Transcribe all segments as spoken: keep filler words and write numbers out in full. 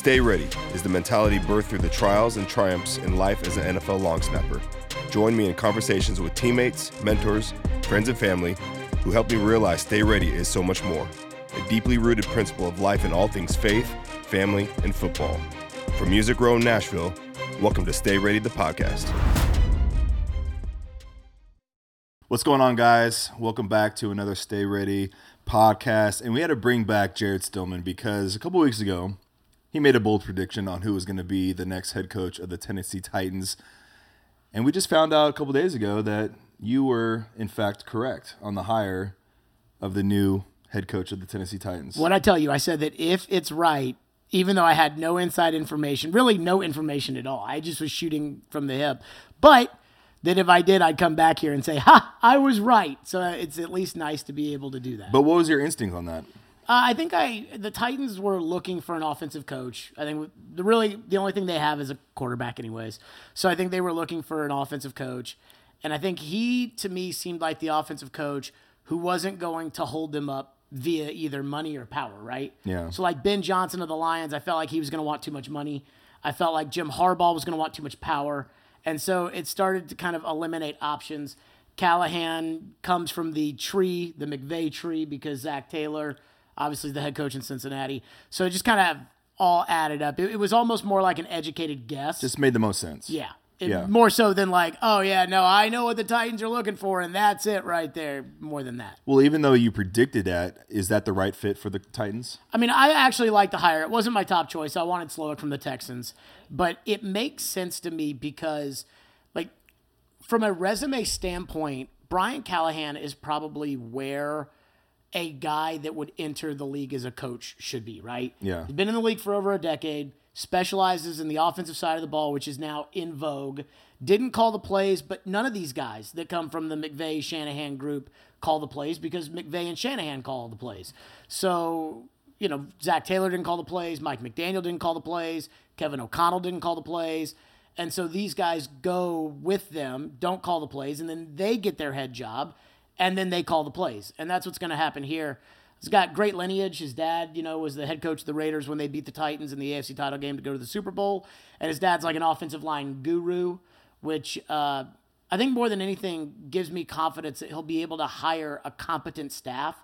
Stay ready is the mentality birthed through the trials and triumphs in life as an N F L long snapper. Join me in conversations with teammates, mentors, friends, and family who helped me realize stay ready is so much more. A deeply rooted principle of life in all things faith, family, and football. From Music Row in Nashville, welcome to Stay Ready, the podcast. What's going on, guys? Welcome back to another Stay Ready podcast. And we had to bring back Jared Stillman because a couple weeks ago, he made a bold prediction on who was going to be the next head coach of the Tennessee Titans. And we just found out a couple days ago that you were, in fact, correct on the hire of the new head coach of the Tennessee Titans. What I tell you, I said that if it's right, even though I had no inside information, really no information at all, I just was shooting from the hip, but that if I did, I'd come back here and say, ha, I was right. So it's at least nice to be able to do that. But what was your instinct on that? Uh, I think I the Titans were looking for an offensive coach. I think the really the only thing they have is a quarterback anyways. So I think they were looking for an offensive coach. And I think he, to me, seemed like the offensive coach who wasn't going to hold them up via either money or power, right? Yeah. So like Ben Johnson of the Lions, I felt like he was going to want too much money. I felt like Jim Harbaugh was going to want too much power. And so it started to kind of eliminate options. Callahan comes from the tree, the McVay tree, because Zach Taylor obviously the head coach in Cincinnati. So it just kind of all added up. It, it was almost more like an educated guess. Just made the most sense. Yeah. It, yeah. More so than like, oh, yeah, no, I know what the Titans are looking for, and that's it right there, more than that. Well, even though you predicted that, is that the right fit for the Titans? I mean, I actually like the hire. It wasn't my top choice. I wanted Slowik from the Texans. But it makes sense to me because, like, from a resume standpoint, Brian Callahan is probably where – a guy that would enter the league as a coach should be, right? Yeah. He's been in the league for over a decade, specializes in the offensive side of the ball, which is now in vogue. Didn't call the plays, but none of these guys that come from the McVay-Shanahan group call the plays because McVay and Shanahan call the plays. So, you know, Zach Taylor didn't call the plays. Mike McDaniel didn't call the plays. Kevin O'Connell didn't call the plays. And so these guys go with them, don't call the plays, and then they get their head job. And then they call the plays. And that's what's going to happen here. He's got great lineage. His dad, you know, was the head coach of the Raiders when they beat the Titans in the A F C title game to go to the Super Bowl. And his dad's like an offensive line guru, which uh, I think more than anything gives me confidence that he'll be able to hire a competent staff,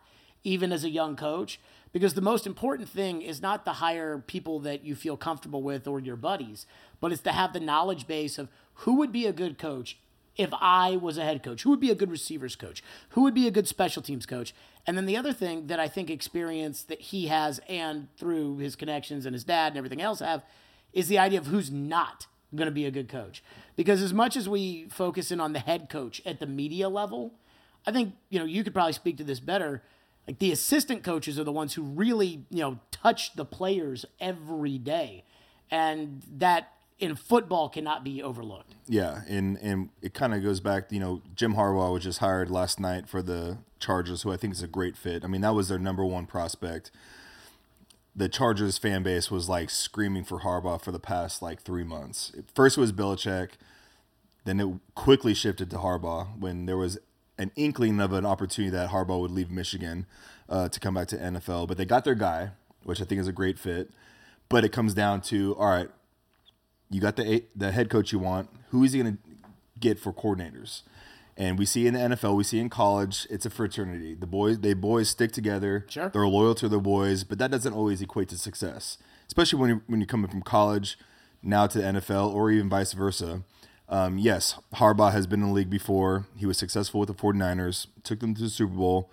even as a young coach. Because the most important thing is not to hire people that you feel comfortable with or your buddies, but it's to have the knowledge base of who would be a good coach if I was a head coach, who would be a good receivers coach? Who would be a good special teams coach? And then the other thing that I think experience that he has and through his connections and his dad and everything else have is the idea of who's not going to be a good coach. Because as much as we focus in on the head coach at the media level, I think, you know, you could probably speak to this better. Like the assistant coaches are the ones who really, you know, touch the players every day. And that in football cannot be overlooked. Yeah, and, and it kind of goes back, you know, Jim Harbaugh was just hired last night for the Chargers, who I think is a great fit. I mean, that was their number one prospect. The Chargers fan base was, like, screaming for Harbaugh for the past, like, three months. First it was Belichick. Then it quickly shifted to Harbaugh when there was an inkling of an opportunity that Harbaugh would leave Michigan uh, to come back to N F L. But they got their guy, which I think is a great fit. But it comes down to, all right, you got the the head coach you want. Who is he going to get for coordinators? And we see in the N F L, we see in college, it's a fraternity. The boys, they boys stick together. Sure. They're loyal to their boys, but that doesn't always equate to success, especially when, you, when you're coming from college now to the N F L or even vice versa. Um, yes, Harbaugh has been in the league before. He was successful with the 49ers, took them to the Super Bowl.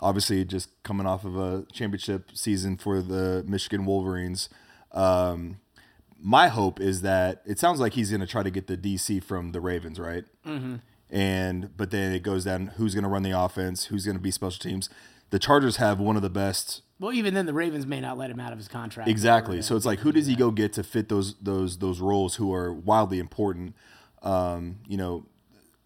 Obviously, just coming off of a championship season for the Michigan Wolverines. Um My hope is that it sounds like he's going to try to get the D C from the Ravens, right? Mm-hmm. And but then it goes down who's going to run the offense, who's going to be special teams. The Chargers have one of the best. Well, even then the Ravens may not let him out of his contract. Exactly. So it's like who does he go get to fit those those those roles who are wildly important? Um, you know,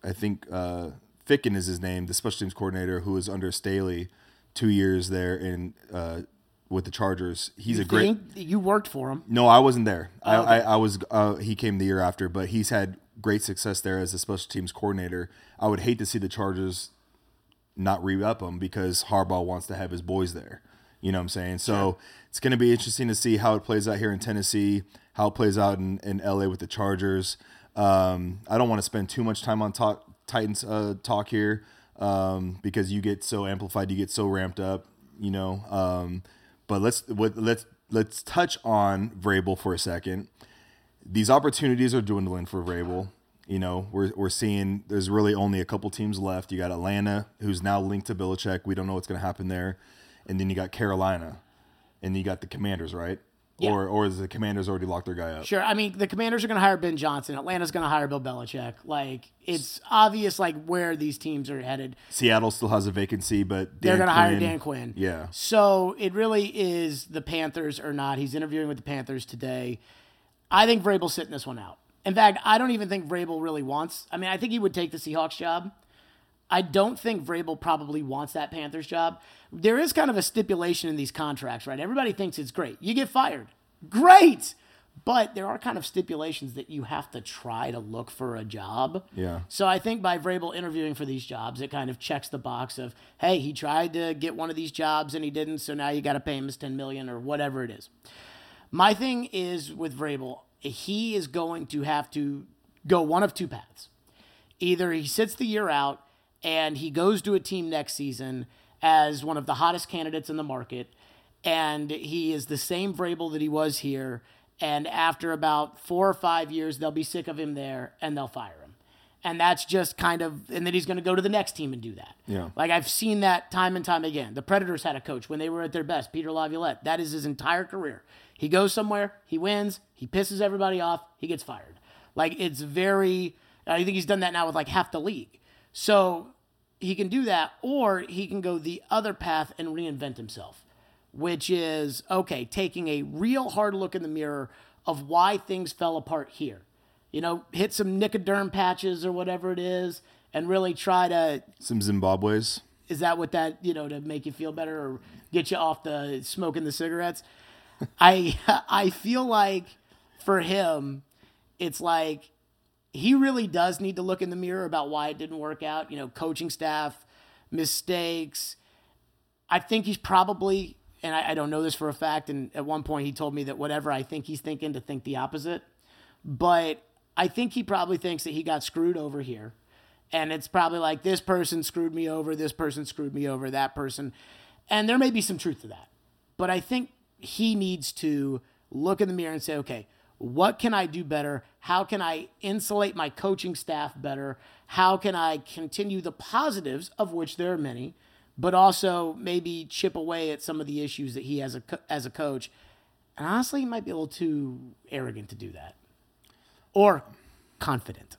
I think uh, Ficken is his name, the special teams coordinator who was under Staley two years there in. Uh, with the Chargers. He's you a great you worked for him. No, I wasn't there. Oh, okay. I, I, I was, uh, he came the year after, but he's had great success there as a special teams coordinator. I would hate to see the Chargers not re-up him because Harbaugh wants to have his boys there. You know what I'm saying? So yeah. It's going to be interesting to see how it plays out here in Tennessee, how it plays out in, in L A with the Chargers. Um, I don't want to spend too much time on talk, Titans uh, talk here um, because you get so amplified, you get so ramped up, you know. Um, but let's let's let's touch on Vrabel for a second. These opportunities are dwindling for Vrabel. You know, we're we're seeing there's really only a couple teams left. You got Atlanta, who's now linked to Belichick. We don't know what's going to happen there, and then you got Carolina, and you got the Commanders, right? Yeah. Or or is the Commanders already locked their guy up? Sure. I mean, the Commanders are going to hire Ben Johnson. Atlanta's going to hire Bill Belichick. Like, it's obvious, like, where these teams are headed. Seattle still has a vacancy, but Dan They're going to hire Dan Quinn. Yeah. So it really is the Panthers or not. He's interviewing with the Panthers today. I think Vrabel's sitting this one out. In fact, I don't even think Vrabel really wants... I mean, I think he would take the Seahawks job. I don't think Vrabel probably wants that Panthers job. There is kind of a stipulation in these contracts, right? Everybody thinks it's great. You get fired. Great! But there are kind of stipulations that you have to try to look for a job. Yeah. So I think by Vrabel interviewing for these jobs, it kind of checks the box of, hey, he tried to get one of these jobs and he didn't, so now you got to pay him his ten million dollars or whatever it is. My thing is with Vrabel, he is going to have to go one of two paths. Either he sits the year out and he goes to a team next season as one of the hottest candidates in the market, and he is the same Vrabel that he was here, and after about four or five years, they'll be sick of him there, and they'll fire him. And that's just kind of, and then he's going to go to the next team and do that. Yeah. Like, I've seen that time and time again. The Predators had a coach when they were at their best, Peter Laviolette. That is his entire career. He goes somewhere, he wins, he pisses everybody off, he gets fired. Like, it's very, I think he's done that now with like half the league. So he can do that, or he can go the other path and reinvent himself, which is, okay, taking a real hard look in the mirror of why things fell apart here. You know, hit some Nicoderm patches or whatever it is and really try to... Some Zimbabwe's. Is that what that, you know, to make you feel better or get you off the smoking the cigarettes? I I feel like for him, it's like he really does need to look in the mirror about why it didn't work out. You know, coaching staff, mistakes. I think he's probably, and I, I don't know this for a fact, and at one point he told me that whatever I think he's thinking to think the opposite. But I think he probably thinks that he got screwed over here. And it's probably like this person screwed me over, this person screwed me over, that person. And there may be some truth to that. But I think he needs to look in the mirror and say, okay, what can I do better? How can I insulate my coaching staff better? How can I continue the positives, of which there are many, but also maybe chip away at some of the issues that he has a co- as a coach? And honestly, he might be a little too arrogant to do that. Or confident.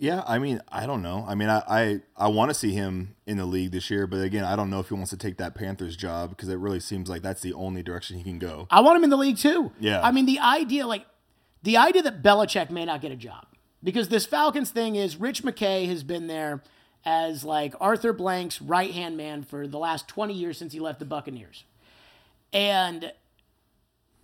Yeah, I mean, I don't know. I mean, I, I, I want to see him in the league this year, but again, I don't know if he wants to take that Panthers job because it really seems like that's the only direction he can go. I want him in the league too. Yeah. I mean, the idea like the idea that Belichick may not get a job because this Falcons thing is Rich McKay has been there as like Arthur Blank's right-hand man for the last twenty years since he left the Buccaneers. And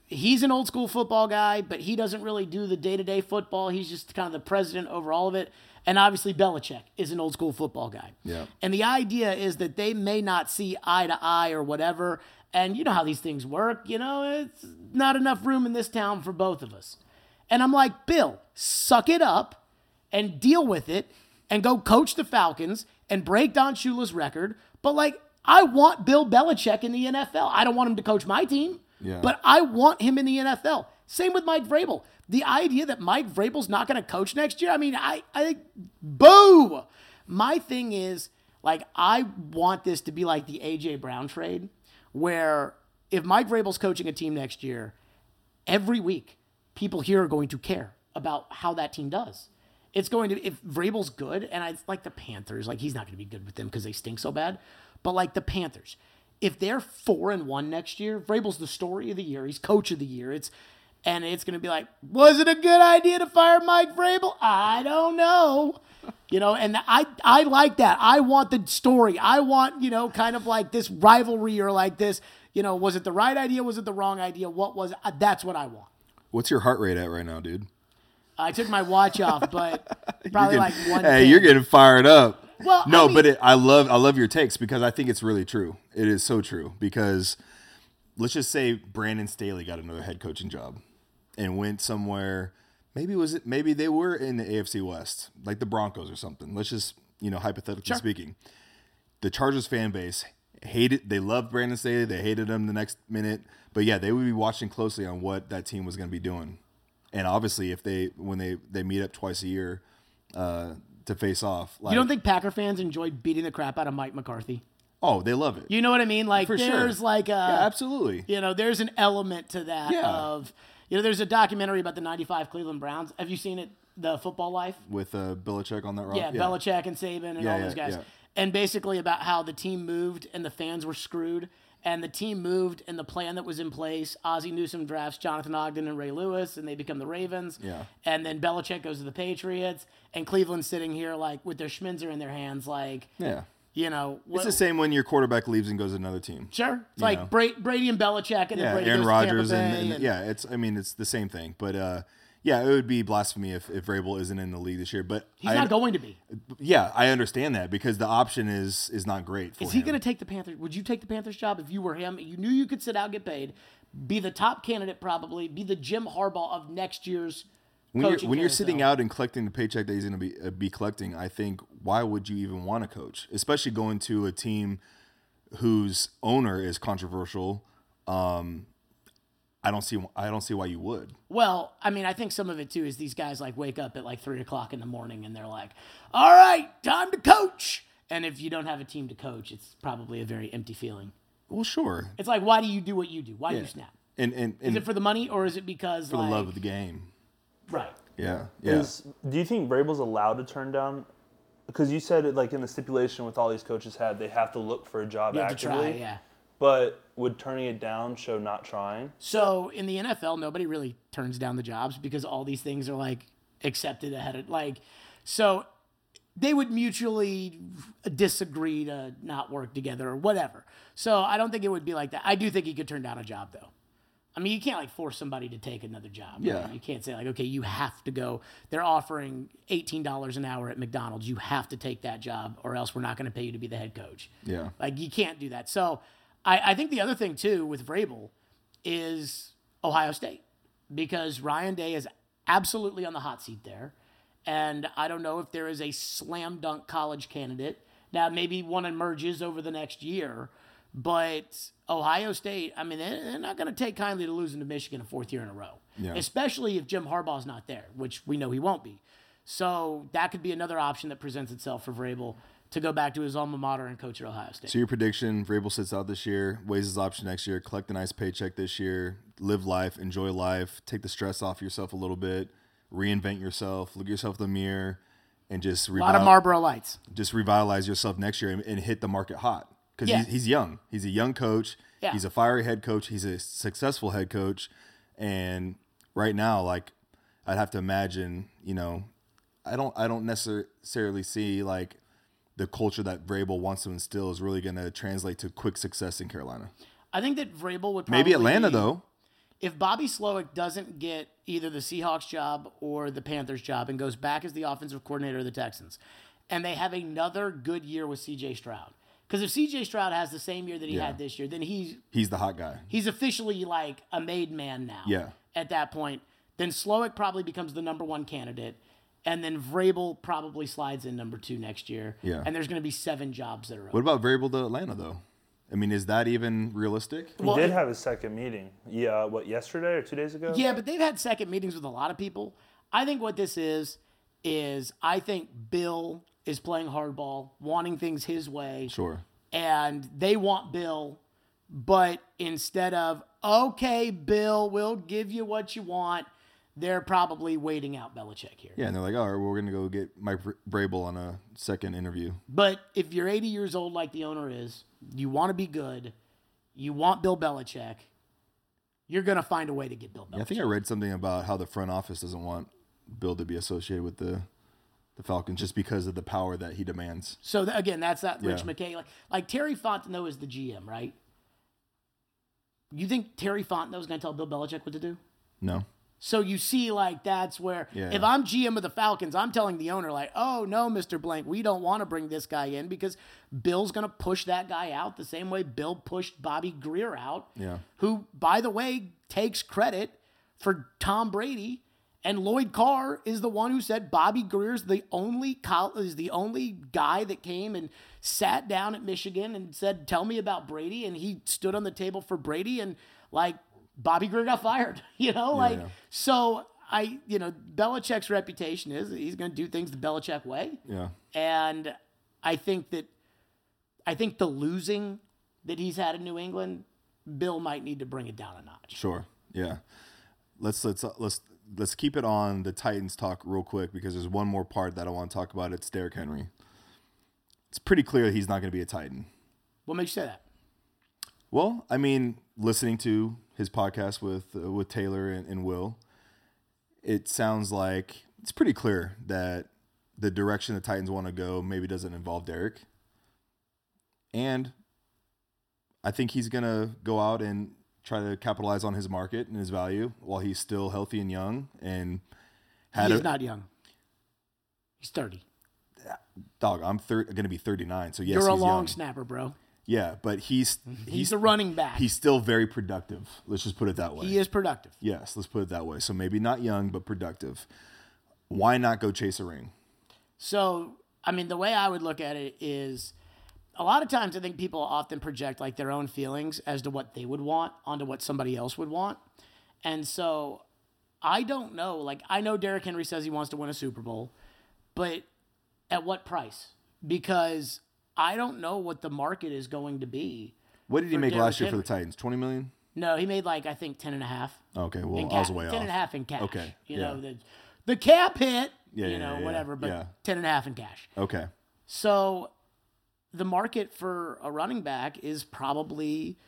he's an old school football guy, but he doesn't really do the day-to-day football. He's just kind of the president over all of it. And obviously Belichick is an old school football guy. Yeah. And the idea is that they may not see eye to eye or whatever. And you know how these things work. You know, it's not enough room in this town for both of us. And I'm like, Bill, suck it up and deal with it and go coach the Falcons and break Don Shula's record. But like, I want Bill Belichick in the N F L. I don't want him to coach my team. Yeah. But I want him in the N F L. Same with Mike Vrabel. The idea that Mike Vrabel's not going to coach next year, I mean, I, I think, boo. My thing is, like, I want this to be like the A J Brown trade, where if Mike Vrabel's coaching a team next year, every week people here are going to care about how that team does. It's going to, if Vrabel's good, and it's like the Panthers, like he's not going to be good with them because they stink so bad, but like the Panthers. If they're four and one next year, Vrabel's the story of the year. He's coach of the year. It's and it's going to be like, was it a good idea to fire Mike Vrabel? I don't know, you know. And I I like that. I want the story. I want you know, kind of like this rivalry or like this. You know, was it the right idea? Was it the wrong idea? What was it? That's what I want. What's your heart rate at right now, dude? I took my watch off, but probably getting, like one. Hey, ten. You're getting fired up. Well, no, I mean, but it, I love I love your takes because I think it's really true. It is so true because let's just say Brandon Staley got another head coaching job and went somewhere. Maybe was it? Maybe they were in the A F C West, like the Broncos or something. Let's just, you know, hypothetically sure. speaking, the Chargers fan base hated. They loved Brandon Staley. They hated him the next minute. But yeah, they would be watching closely on what that team was going to be doing. And obviously, if they when they, they meet up twice a year uh, to face off, like, you don't think Packer fans enjoyed beating the crap out of Mike McCarthy? Oh, they love it. You know what I mean? Like For there's sure. like a yeah, absolutely. You know, there's an element to that yeah. of. You know, there's a documentary about the ninety-five Cleveland Browns. Have you seen it, The Football Life? With uh, Belichick on that roster? Yeah, yeah, Belichick and Saban and yeah, all those guys. Yeah, yeah. And basically about how the team moved and the fans were screwed. And the team moved and the plan that was in place. Ozzie Newsome drafts Jonathan Ogden and Ray Lewis, and they become the Ravens. Yeah. And then Belichick goes to the Patriots. And Cleveland's sitting here like with their schminzer in their hands like... Yeah. You know, what, it's the same when your quarterback leaves and goes to another team. Sure, it's like Brady, Brady and Belichick, and yeah, then Brady Aaron Rodgers, and, and, and yeah, it's. I mean, it's the same thing. But uh, yeah, it would be blasphemy if, if Vrabel isn't in the league this year. But he's I, not going to be. Yeah, I understand that because the option is is not great. For is he going to take the Panthers? Would you take the Panthers job if you were him? You knew you could sit out, and get paid, be the top candidate, probably be the Jim Harbaugh of next year's. When you're, when you're sitting out and collecting the paycheck that he's going to be uh, be collecting, I think, why would you even want to coach? Especially going to a team whose owner is controversial. Um, I don't see I don't see why you would. Well, I mean, I think some of it, too, is these guys, like, wake up at, like, three o'clock in the morning and they're like, all right, time to coach. And if you don't have a team to coach, it's probably a very empty feeling. Well, sure. It's like, why do you do what you do? Why yeah. do you snap? And, and, and is it for the money or is it because, For like, the love of the game. Right. Yeah. Yeah. Is, do you think Vrabel's allowed to turn down? Because you said it like in the stipulation with all these coaches had, they have to look for a job you have actively. To try, yeah. But would turning it down show not trying? So in the N F L, nobody really turns down the jobs because all these things are like accepted ahead of like. So they would mutually disagree to not work together or whatever. So I don't think it would be like that. I do think he could turn down a job though. I mean, you can't, like, force somebody to take another job. Yeah. Right? You can't say, like, okay, you have to go. They're offering eighteen dollars an hour at McDonald's. You have to take that job or else we're not going to pay you to be the head coach. Yeah. Like, you can't do that. So I, I think the other thing, too, with Vrabel is Ohio State because Ryan Day is absolutely on the hot seat there. And I don't know if there is a slam dunk college candidate. Now, maybe one emerges over the next year, but Ohio State, I mean, they're not going to take kindly to losing to Michigan a fourth year in a row, yeah. especially if Jim Harbaugh's not there, which we know he won't be. So that could be another option that presents itself for Vrabel to go back to his alma mater and coach at Ohio State. So your prediction, Vrabel sits out this year, weighs his option next year, collect a nice paycheck this year, live life, enjoy life, take the stress off yourself a little bit, reinvent yourself, look yourself in the mirror, and just revitalize, a lot of Marlboro Lights. Just revitalize yourself next year and, and hit the market hot. Because yeah. he's, he's young. He's a young coach. Yeah. He's a fiery head coach. He's a successful head coach. And right now, like, I'd have to imagine, you know, I don't I don't necessarily see, like, the culture that Vrabel wants to instill is really going to translate to quick success in Carolina. I think that Vrabel would probably... Maybe Atlanta, be, though. If Bobby Slowik doesn't get either the Seahawks job or the Panthers job and goes back as the offensive coordinator of the Texans, and they have another good year with C J Stroud, because if C J Stroud has the same year that he yeah. had this year, then he's... He's the hot guy. He's officially, like, a made man now. Yeah. At that point. Then Slowik probably becomes the number one candidate. And then Vrabel probably slides in number two next year. Yeah. And there's going to be seven jobs that are open. What about Vrabel to Atlanta, though? I mean, is that even realistic? He well, did have his second meeting. Yeah, what, yesterday or two days ago? Yeah, but they've had second meetings with a lot of people. I think what this is, is I think Bill... is playing hardball, wanting things his way. Sure. And they want Bill, but instead of, okay, Bill, we'll give you what you want, they're probably waiting out Belichick here. Yeah, and they're like, all right, well, we're going to go get Mike Vrabel on a second interview. But if you're eighty years old like the owner is, you want to be good, you want Bill Belichick, you're going to find a way to get Bill Belichick. Yeah, I think I read something about how the front office doesn't want Bill to be associated with the... the Falcons, just because of the power that he demands. So, th- again, that's that Rich yeah. McKay. Like, like Terry Fontenot is the G M, right? You think Terry Fontenot is going to tell Bill Belichick what to do? No. So you see, like, that's where, yeah. if I'm G M of the Falcons, I'm telling the owner, like, oh, no, Mister Blank, we don't want to bring this guy in because Bill's going to push that guy out the same way Bill pushed Bobby Grier out, yeah. who, by the way, takes credit for Tom Brady. And Lloyd Carr is the one who said Bobby Grier's the only co- is the only guy that came and sat down at Michigan and said, tell me about Brady. And he stood on the table for Brady, and, like, Bobby Grier got fired, you know, yeah, like, yeah. so I, you know, Belichick's reputation is he's going to do things the Belichick way. Yeah. And I think that, I think the losing that he's had in New England, Bill might need to bring it down a notch. Sure. Yeah. Let's, let's, let's, let's keep it on the Titans talk real quick, because there's one more part that I want to talk about. It's Derrick Henry. It's pretty clear he's not going to be a Titan. What makes you say that? Well, I mean, listening to his podcast with uh, with Taylor and, and Will, it sounds like it's pretty clear that the direction the Titans want to go maybe doesn't involve Derrick. And I think he's going to go out and try to capitalize on his market and his value while he's still healthy and young. And had He's a, not young. He's thirty. Dog, I'm thir- going to be thirty-nine, so yes, You're a he's long young. snapper, bro. Yeah, but he's, he's he's a running back. He's still very productive. Let's just put it that way. He is productive. Yes, let's put it that way. So maybe not young, but productive. Why not go chase a ring? So, I mean, the way I would look at it is, a lot of times I think people often project, like, their own feelings as to what they would want onto what somebody else would want. And so I don't know. Like, I know Derrick Henry says he wants to win a Super Bowl, but at what price? Because I don't know what the market is going to be. What did he make Derrick last year Henry. for the Titans? twenty million dollars? No, he made, like, I think ten and a half. Okay, well, I was way off. ten and a half in cash. Okay. You yeah. know, the, the cap hit, yeah, you yeah, know, yeah, whatever, but yeah. ten and a half in cash. Okay. So the market for a running back is probably,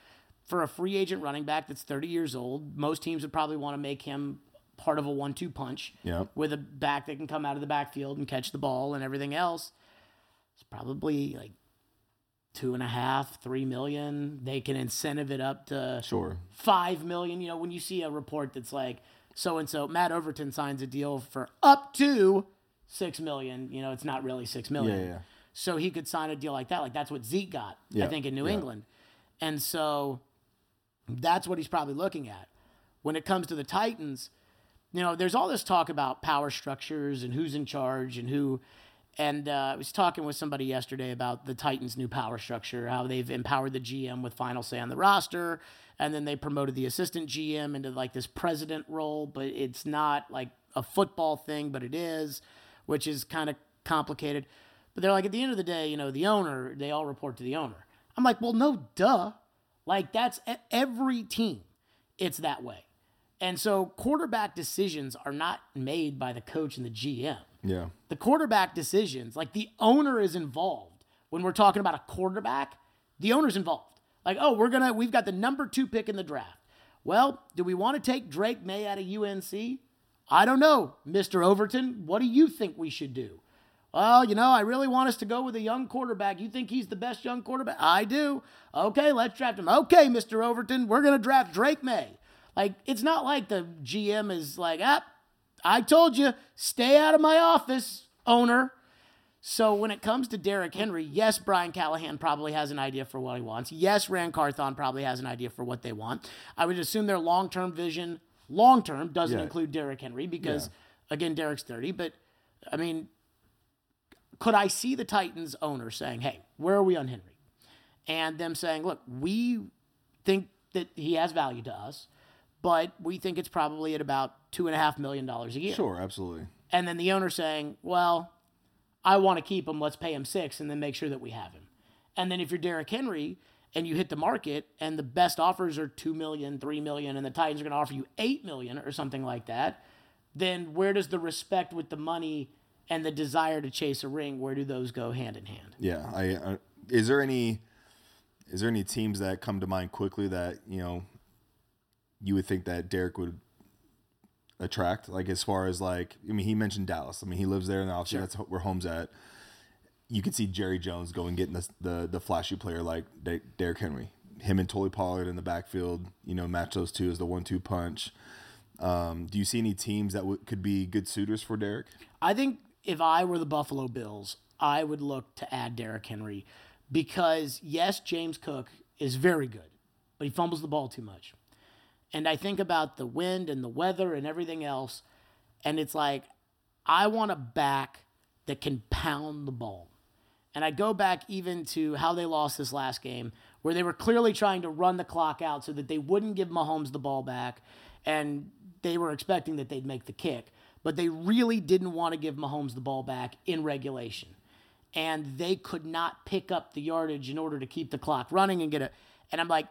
for a free agent running back that's thirty years old, most teams would probably want to make him part of a one two punch yep. with a back that can come out of the backfield and catch the ball and everything else. It's probably like two and a half, three million. They can incentive it up to sure. five million. You know, when you see a report that's like, so and so, Matt Overton signs a deal for up to six million. You know, it's not really six million. Yeah, yeah. So he could sign a deal like that. Like, that's what Zeke got, yeah, I think, in New yeah. England. And so that's what he's probably looking at. When it comes to the Titans, you know, there's all this talk about power structures and who's in charge and who. And uh, I was talking with somebody yesterday about the Titans' new power structure, how they've empowered the G M with final say on the roster, and then they promoted the assistant G M into, like, this president role, but it's not, like, a football thing, but it is, which is kind of complicated. But they're like, at the end of the day, you know, the owner, they all report to the owner. I'm like, well, no, duh. Like, that's every team. It's that way. And so quarterback decisions are not made by the coach and the G M. Yeah. The quarterback decisions, like, the owner is involved. When we're talking about a quarterback, the owner's involved. Like, oh, we're going to, we've got the number two pick in the draft. Well, do we want to take Drake May out of U N C? I don't know, Mister Overton. What do you think we should do? Well, you know, I really want us to go with a young quarterback. You think he's the best young quarterback? I do. Okay, let's draft him. Okay, Mister Overton, we're going to draft Drake May. Like, it's not like the G M is like, ah, I told you, stay out of my office, owner. So when it comes to Derrick Henry, yes, Brian Callahan probably has an idea for what he wants. Yes, Rand Carthon probably has an idea for what they want. I would assume their long-term vision, long-term, doesn't yeah. include Derrick Henry because, yeah. again, Derrick's thirty. But, I mean, could I see the Titans owner saying, hey, where are we on Henry? And them saying, look, we think that he has value to us, but we think it's probably at about two point five million dollars a year. Sure, absolutely. And then the owner saying, well, I want to keep him. Let's pay him six and then make sure that we have him. And then if you're Derrick Henry and you hit the market and the best offers are two million dollars, three million dollars, and the Titans are going to offer you eight million dollars or something like that, then where does the respect with the money and the desire to chase a ring, where do those go hand in hand? Yeah. I, I is there any is there any teams that come to mind quickly that, you know, you would think that Derrick would attract, like, as far as, like, I mean, he mentioned Dallas. I mean, he lives there in the offseason. Sure. That's where Holmes at. You could see Jerry Jones going and getting the, the, the flashy player like De- Derrick Henry. Him and Tolly Pollard in the backfield, you know, match those two as the one two punch. Um, do you see any teams that w- could be good suitors for Derrick? I think if I were the Buffalo Bills, I would look to add Derrick Henry because, yes, James Cook is very good, but he fumbles the ball too much. And I think about the wind and the weather and everything else, and it's like I want a back that can pound the ball. And I go back even to how they lost this last game, where they were clearly trying to run the clock out so that they wouldn't give Mahomes the ball back, and they were expecting that they'd make the kick. But they really didn't want to give Mahomes the ball back in regulation. And they could not pick up the yardage in order to keep the clock running and get it. And I'm like,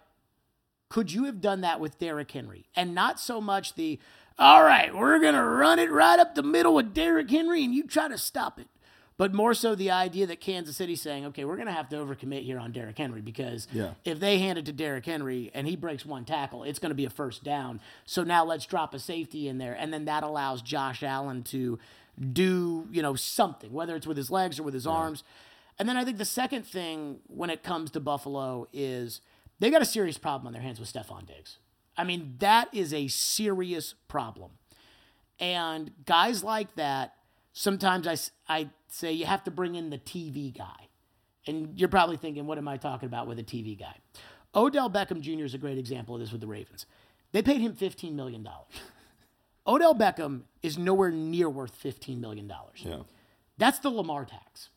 could you have done that with Derrick Henry? And not so much the, all right, we're going to run it right up the middle with Derrick Henry and you try to stop it. But more so the idea that Kansas City's saying, okay, we're going to have to overcommit here on Derrick Henry because yeah. if they hand it to Derrick Henry and he breaks one tackle, it's going to be a first down. So now let's drop a safety in there. And then that allows Josh Allen to do, you know, something, whether it's with his legs or with his yeah. arms. And then I think the second thing when it comes to Buffalo is they got a serious problem on their hands with Stephon Diggs. I mean, that is a serious problem. And guys like that, sometimes I, I say you have to bring in the T V guy. And you're probably thinking, what am I talking about with a T V guy? Odell Beckham Junior is a great example of this with the Ravens. They paid him fifteen million dollars. Odell Beckham is nowhere near worth fifteen million dollars. Yeah. That's the Lamar tax.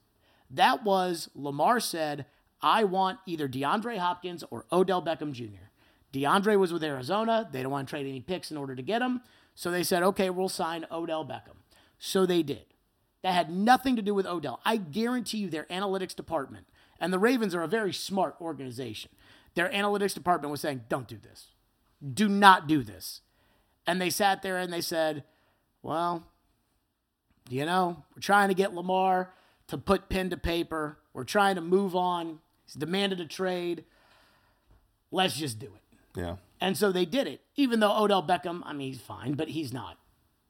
That was, Lamar said, I want either DeAndre Hopkins or Odell Beckham Junior DeAndre was with Arizona. They don't want to trade any picks in order to get him. So they said, okay, we'll sign Odell Beckham. So they did. That had nothing to do with Odell. I guarantee you their analytics department, and the Ravens are a very smart organization. Their analytics department was saying, don't do this. Do not do this. And they sat there and they said, well, you know, we're trying to get Lamar to put pen to paper. We're trying to move on. He's demanded a trade. Let's just do it. Yeah. And so they did it, even though Odell Beckham, I mean, he's fine, but he's not.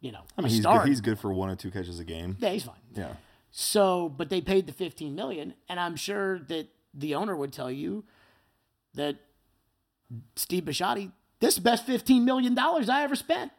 You know, I mean, he's good, he's good for one or two catches a game. Yeah, he's fine. Yeah. So, but they paid the fifteen million dollars, and I'm sure that the owner would tell you that Steve Bisciotti, this is the best fifteen million dollars I ever spent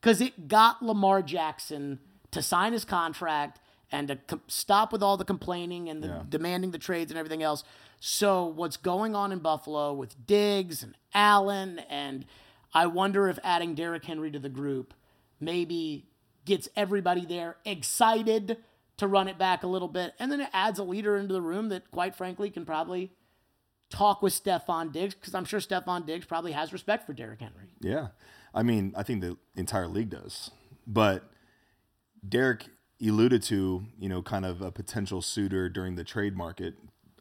because it got Lamar Jackson to sign his contract and to com- stop with all the complaining and the yeah. demanding the trades and everything else. So, what's going on in Buffalo with Diggs and Allen, and I wonder if adding Derrick Henry to the group maybe gets everybody there excited to run it back a little bit. And then it adds a leader into the room that, quite frankly, can probably talk with Stephon Diggs, because I'm sure Stephon Diggs probably has respect for Derrick Henry. Yeah. I mean, I think the entire league does. But Derrick alluded to, you know, kind of a potential suitor during the trade market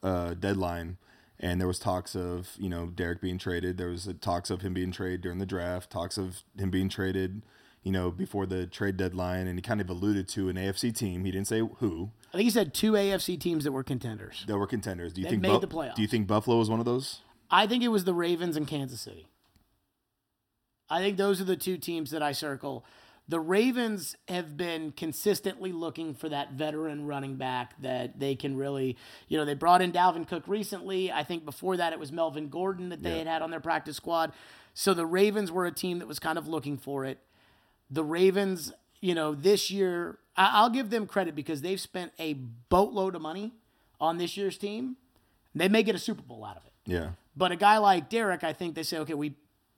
uh, deadline. And there was talks of, you know, Derrick being traded. There was talks of him being traded during the draft, talks of him being traded you know, before the trade deadline, and he kind of alluded to an A F C team. He didn't say who. I think he said two A F C teams that were contenders. That were contenders. Do you that think made Bu- the playoffs. Do you think Buffalo was one of those? I think it was the Ravens and Kansas City. I think those are the two teams that I circle. The Ravens have been consistently looking for that veteran running back that they can really, you know, they brought in Dalvin Cook recently. I think before that it was Melvin Gordon that they yeah. had had on their practice squad. So the Ravens were a team that was kind of looking for it. The Ravens, you know, this year, I'll give them credit because they've spent a boatload of money on this year's team. They may get a Super Bowl out of it. Yeah. But a guy like Derrick, I think they say, okay, we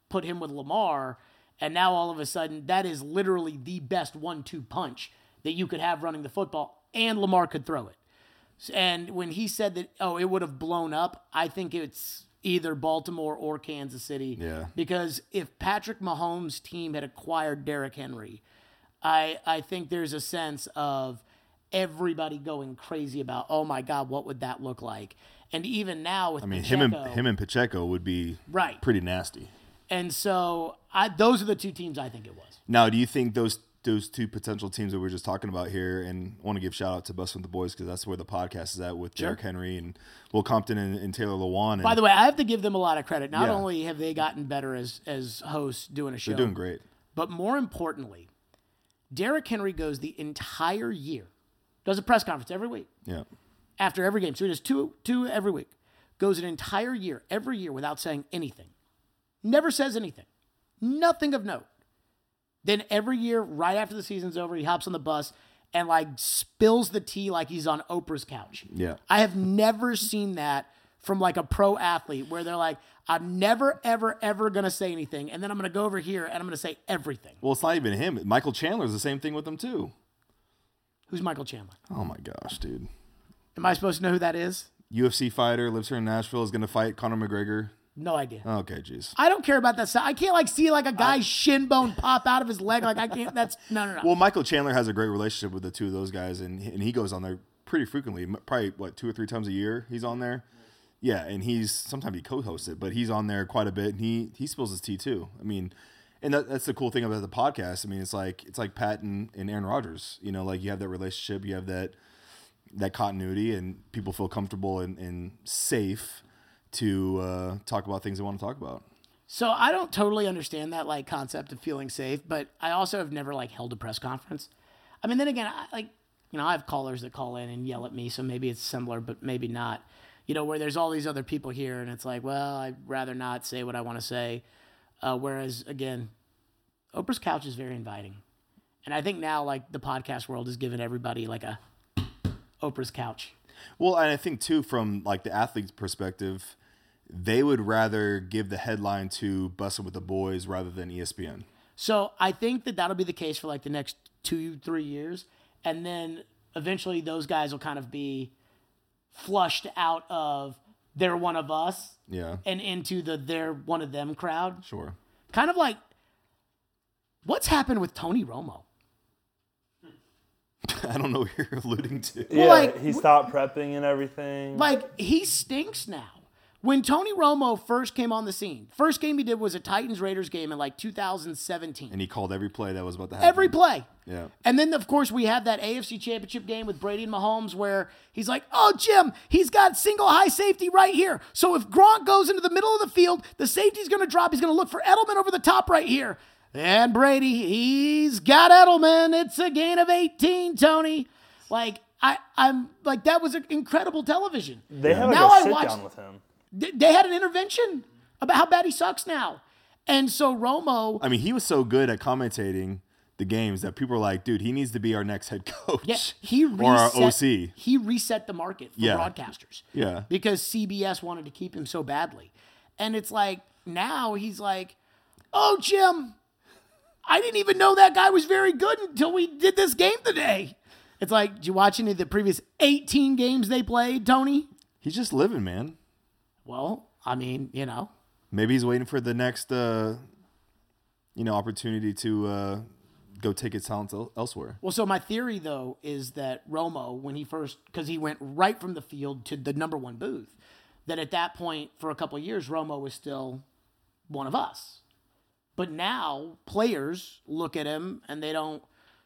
put him with Lamar, and now all of a sudden that is literally the best one two punch that you could have running the football, and Lamar could throw it. And when he said that, oh, it would have blown up, I think it's either Baltimore or Kansas City. Yeah. Because if Patrick Mahomes' team had acquired Derrick Henry, I I think there's a sense of everybody going crazy about, oh my God, what would that look like? And even now with I mean, Pacheco, him and him and Pacheco would be right. pretty nasty. And so I those are the two teams I think it was. Now, do you think those those two potential teams that we were just talking about here, and I want to give shout out to Bustin' with the Boys because that's where the podcast is at with sure. Derrick Henry and Will Compton and, and Taylor Lewan. And, by the way, I have to give them a lot of credit. Not yeah. only have they gotten better as as hosts doing a show. They're doing great. But more importantly, Derrick Henry goes the entire year, does a press conference every week. Yeah. After every game. So he does two, two every week. Goes an entire year, every year without saying anything. Never says anything. Nothing of note. Then every year, right after the season's over, he hops on the bus and like spills the tea like he's on Oprah's couch. Yeah. I have never seen that from like a pro athlete where they're like, I'm never, ever, ever going to say anything. And then I'm going to go over here and I'm going to say everything. Well, it's not even him. Michael Chandler's the same thing with him too. Who's Michael Chandler? Oh my gosh, dude. Am I supposed to know who that is? U F C fighter, lives here in Nashville, is going to fight Conor McGregor. No idea. Okay, jeez. I don't care about that stuff. I can't like see like a guy's I... shin bone pop out of his leg. Like I can't. That's no, no, no. Well, Michael Chandler has a great relationship with the two of those guys, and and he goes on there pretty frequently. Probably what two or three times a year he's on there. Yeah, and he's sometimes he co-hosts it, but he's on there quite a bit, and he he spills his tea too. I mean, and that, that's the cool thing about the podcast. I mean, it's like it's like Pat and, and Aaron Rodgers. You know, like you have that relationship, you have that that continuity, and people feel comfortable and, and safe to uh, talk about things they want to talk about. So I don't totally understand that like concept of feeling safe, but I also have never like held a press conference. I mean, then again, I, like, you know, I have callers that call in and yell at me, so maybe it's similar, but maybe not, you know, where there's all these other people here and it's like, well, I'd rather not say what I want to say. Uh, whereas again, Oprah's couch is very inviting. And I think now like the podcast world has given everybody like a Oprah's couch. Well, and I think too, from like the athlete's perspective, they would rather give the headline to Bustin' with the Boys rather than E S P N. So I think that that'll be the case for like the next two, three years. And then eventually those guys will kind of be flushed out of they're one of us yeah, and into the they're one of them crowd. Sure. Kind of like what's happened with Tony Romo? I don't know what you're alluding to. Yeah, well, like, he stopped prepping and everything. Like, he stinks now. When Tony Romo first came on the scene, first game he did was a Titans-Raiders game in like two thousand seventeen. And he called every play that was about to happen. Every play. Yeah. And then, of course, we have that A F C Championship game with Brady and Mahomes where he's like, oh, Jim, he's got single high safety right here. So if Gronk goes into the middle of the field, the safety's going to drop. He's going to look for Edelman over the top right here. And Brady, he's got Edelman. It's a gain of eighteen, Tony. Like, I, I'm like, that was incredible television. They yeah. had like now a I sit watched, down with him. They, they had an intervention about how bad he sucks now. And so Romo. I mean, he was so good at commentating the games that people are like, dude, he needs to be our next head coach. Yeah, he reset, or our O C. He reset the market for yeah. broadcasters. Yeah. Because C B S wanted to keep him so badly. And it's like, now he's like, oh, Jim. I didn't even know that guy was very good until we did this game today. It's like, did you watch any of the previous eighteen games they played, Tony? He's just living, man. Well, I mean, you know. Maybe he's waiting for the next, uh, you know, opportunity to uh, go take his talents el- elsewhere. Well, so my theory, though, is that Romo, when he first, because he went right from the field to the number one booth, that at that point, for a couple of years, Romo was still one of us. But now players look at him and they don't.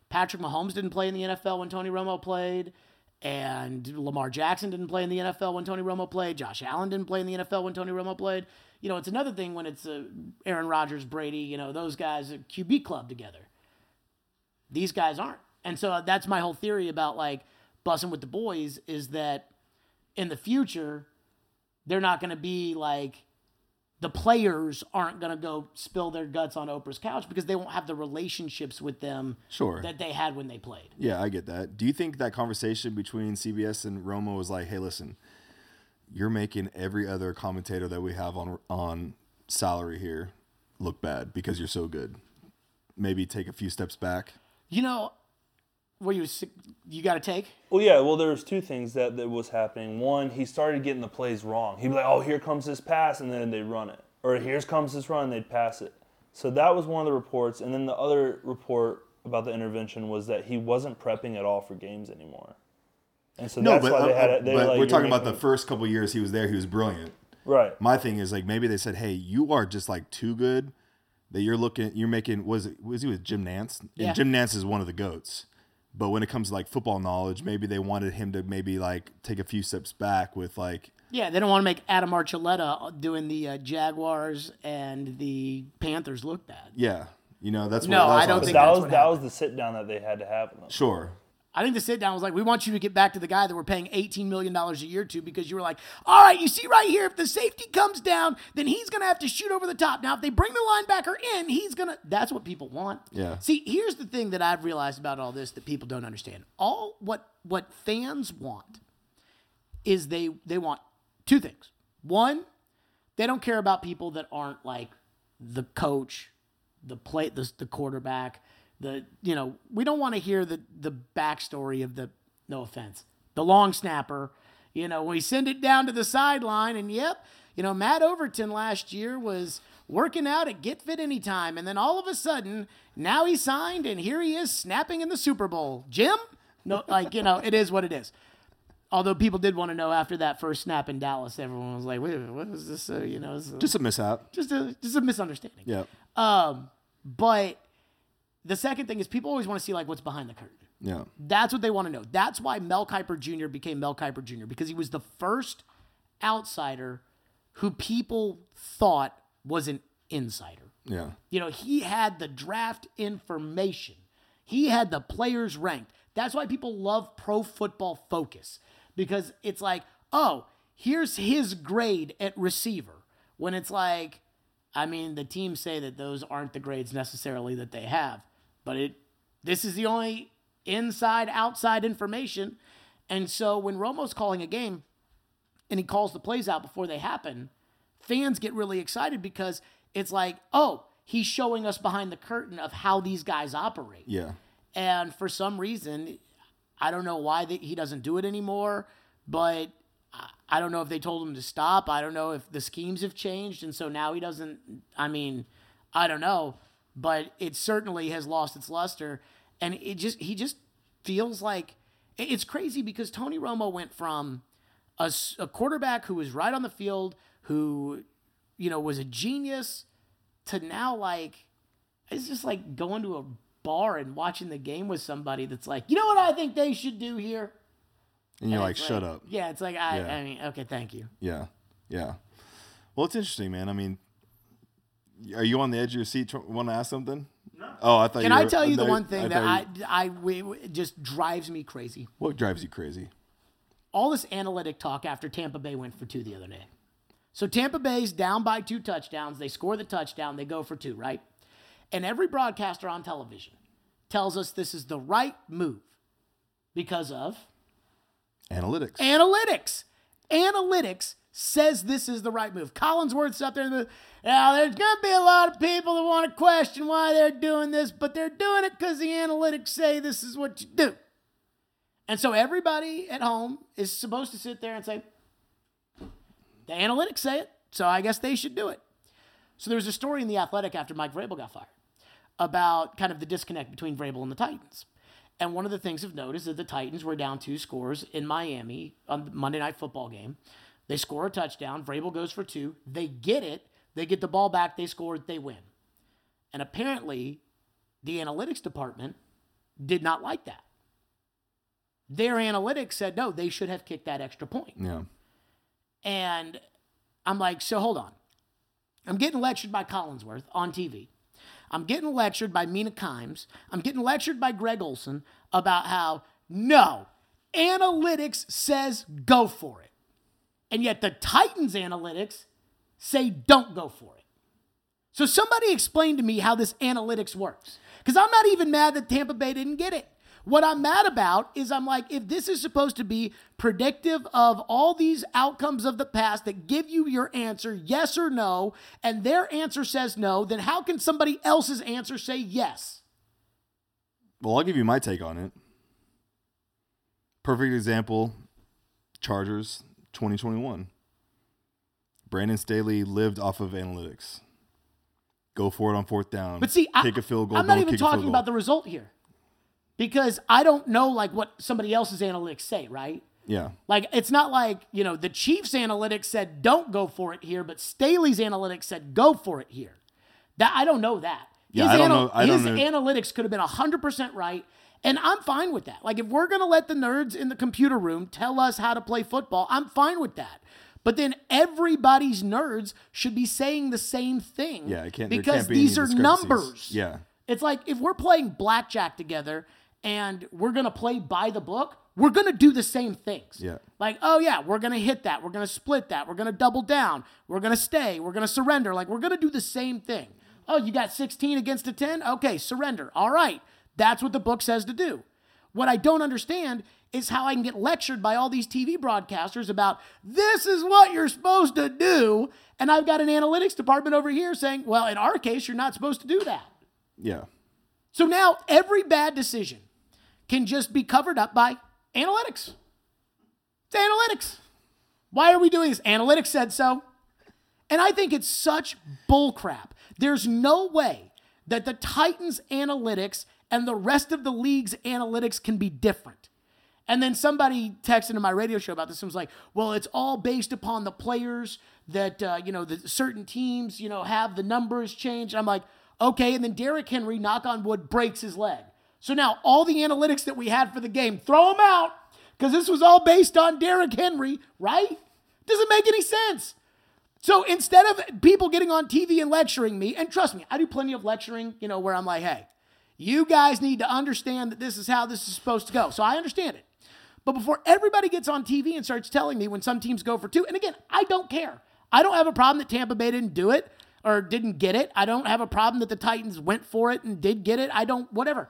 Patrick Mahomes didn't play in the N F L when Tony Romo played, and Lamar Jackson didn't play in the N F L when Tony Romo played. Josh Allen didn't play in the N F L when Tony Romo played. You know, it's another thing when it's uh, Aaron Rodgers, Brady, you know, those guys at Q B club together. These guys aren't. And so that's my whole theory about like Bustin' with the Boys is that in the future, they're not going to be like, the players aren't going to go spill their guts on Oprah's couch because they won't have the relationships with them sure. that they had when they played. Yeah, I get that. Do you think that conversation between C B S and Romo was like, hey, listen, you're making every other commentator that we have on on salary here look bad because you're so good. Maybe take a few steps back. You know, what you you got to take? Well, yeah. Well, there was two things that, that was happening. One, he started getting the plays wrong. He'd be like, "Oh, here comes this pass," and then they'd run it, or "Here comes this run," and they'd pass it. So that was one of the reports. And then the other report about the intervention was that he wasn't prepping at all for games anymore. And so no, that's but, why they had it. They but were like, we're talking about the first couple of years he was there. He was brilliant. Right. My thing is like maybe they said, "Hey, you are just like too good that you're looking. You're making was it was he with Jim Nance? Yeah. And Jim Nance is one of the GOATs." But when it comes to like football knowledge, maybe they wanted him to maybe like take a few steps back with like. Yeah, they don't want to make Adam Archuleta doing the uh, Jaguars and the Panthers look bad. Yeah, you know that's what. No, I don't think that was that was the sit down that they had to have with them. Sure. I think the sit down was like, we want you to get back to the guy that we're paying eighteen million dollars a year to, because you were like, all right, you see right here, if the safety comes down, then he's going to have to shoot over the top. Now, if they bring the linebacker in, he's going to, that's what people want. Yeah. See, here's the thing that I've realized about all this that people don't understand. All what, what fans want is they, they want two things. One, they don't care about people that aren't like the coach, the play, the, the quarterback, the, you know, we don't want to hear the, the backstory of the, no offense, the long snapper. You know, we send it down to the sideline and yep, you know, Matt Overton last year was working out at Get Fit Anytime. And then all of a sudden now he signed and here he is snapping in the Super Bowl. Jim? No, like, you know, it is what it is. Although people did want to know after that first snap in Dallas, everyone was like, wait, what was this? Uh, you know, this just a mishap. Just a, just a misunderstanding. Yeah. Um, but the second thing is people always want to see like what's behind the curtain. Yeah. That's what they want to know. That's why Mel Kiper Junior became Mel Kiper Junior, because he was the first outsider who people thought was an insider. Yeah. You know, he had the draft information. He had the players ranked. That's why people love Pro Football Focus. Because it's like, oh, here's his grade at receiver. When it's like, I mean, the teams say that those aren't the grades necessarily that they have. But it, this is the only inside-outside information. And so when Romo's calling a game and he calls the plays out before they happen, fans get really excited because it's like, oh, he's showing us behind the curtain of how these guys operate. Yeah. And for some reason, I don't know why they, he doesn't do it anymore, but I don't know if they told him to stop. I don't know if the schemes have changed, and so now he doesn't, I mean, I don't know, but it certainly has lost its luster, and it just he just feels like, it's crazy because Tony Romo went from a, a quarterback who was right on the field, who, you know, was a genius, to now, like, it's just like going to a bar and watching the game with somebody that's like, you know what I think they should do here? And you're and like, shut like, up. Yeah, it's like, I, yeah. I mean, okay, thank you. Yeah, yeah. Well, it's interesting, man. I mean, are you on the edge of your seat? Want to ask something? No. Oh, I thought Can you were, I tell you I the one thing I that you... I, I we, just drives me crazy. What drives you crazy? All this analytic talk after Tampa Bay went for two the other day. So Tampa Bay's down by two touchdowns. They score the touchdown. They go for two, right? And every broadcaster on television tells us this is the right move because of analytics. Analytics. Analytics says this is the right move. Collinsworth's up there. In the, now, there's going to be a lot of people that want to question why they're doing this, but they're doing it because the analytics say this is what you do. And so everybody at home is supposed to sit there and say, the analytics say it, so I guess they should do it. So there was a story in The Athletic after Mike Vrabel got fired about kind of the disconnect between Vrabel and the Titans. And one of the things I've noticed is that the Titans were down two scores in Miami on the Monday Night Football game. They score a touchdown. Vrabel goes for two. They get it. They get the ball back. They scored. They win. And apparently the analytics department did not like that. Their analytics said, no, they should have kicked that extra point. Yeah. And I'm like, so hold on. I'm getting lectured by Collinsworth on T V. I'm getting lectured by Mina Kimes. I'm getting lectured by Greg Olson about how, no, analytics says go for it. And yet the Titans analytics say don't go for it. So somebody explain to me how this analytics works. Because I'm not even mad that Tampa Bay didn't get it. What I'm mad about is I'm like, if this is supposed to be predictive of all these outcomes of the past that give you your answer, yes or no, and their answer says no, then how can somebody else's answer say yes? Well, I'll give you my take on it. Perfect example, Chargers twenty twenty-one. Brandon Staley lived off of analytics. Go for it on fourth down. But see, kick I, a field goal. I'm not even talking about the result here. Because I don't know, like, what somebody else's analytics say, right? Yeah. Like, it's not like, you know, the Chiefs' analytics said don't go for it here, but Staley's analytics said go for it here. That I don't know that. Yeah, his I don't anal- know. I his don't know. Analytics could have been one hundred percent right, and I'm fine with that. Like, if we're going to let the nerds in the computer room tell us how to play football, I'm fine with that. But then everybody's nerds should be saying the same thing. Yeah, it can't, because there can't be these any are numbers. Yeah. It's like, if we're playing blackjack together and we're going to play by the book, we're going to do the same things. Yeah. Like, oh, yeah, we're going to hit that. We're going to split that. We're going to double down. We're going to stay. We're going to surrender. Like, we're going to do the same thing. Oh, you got sixteen against a ten? Okay, surrender. All right. That's what the book says to do. What I don't understand is how I can get lectured by all these T V broadcasters about this is what you're supposed to do. And I've got an analytics department over here saying, well, in our case, you're not supposed to do that. Yeah. So now every bad decision can just be covered up by analytics. It's analytics. Why are we doing this? Analytics said so. And I think it's such bullcrap. There's no way that the Titans' analytics and the rest of the league's analytics can be different. And then somebody texted in my radio show about this and was like, well, it's all based upon the players that, uh, you know, the certain teams, you know, have the numbers changed. I'm like, okay, and then Derrick Henry, knock on wood, breaks his leg. So now all the analytics that we had for the game, throw them out, because this was all based on Derrick Henry, right? Doesn't make any sense. So instead of people getting on T V and lecturing me, and trust me, I do plenty of lecturing, you know, where I'm like, hey, you guys need to understand that this is how this is supposed to go. So I understand it. But before everybody gets on T V and starts telling me when some teams go for two, and again, I don't care. I don't have a problem that Tampa Bay didn't do it or didn't get it. I don't have a problem that the Titans went for it and did get it. I don't, whatever.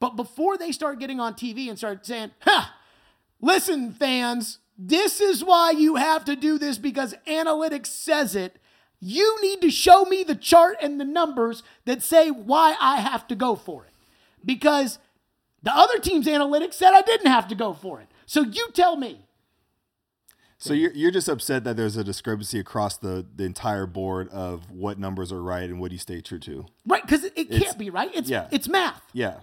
But before they start getting on T V and start saying, ha, listen, fans, this is why you have to do this because analytics says it. You need to show me the chart and the numbers that say why I have to go for it. Because the other team's analytics said I didn't have to go for it. So you tell me. So you're, you're just upset that there's a discrepancy across the, the entire board of what numbers are right and what you stay true to. Right, because it, it can't it's, be right. It's yeah. It's math. Yeah.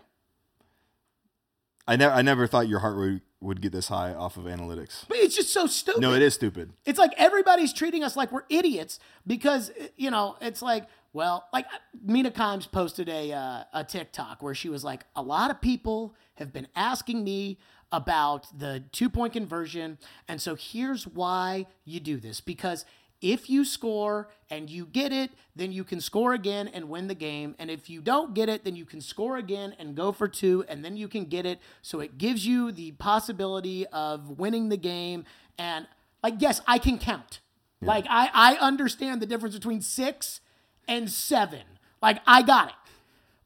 I never I never thought your heart would, would get this high off of analytics. But it's just so stupid. No, it is stupid. It's like everybody's treating us like we're idiots because, you know, it's like, well, like Mina Kimes posted a uh, a TikTok where she was like, a lot of people have been asking me about the two-point conversion, and so here's why you do this. Because if you score and you get it, then you can score again and win the game. And if you don't get it, then you can score again and go for two, and then you can get it. So it gives you the possibility of winning the game. And, like, yes, I can count. Yeah. Like, I, I understand the difference between six and seven. Like, I got it.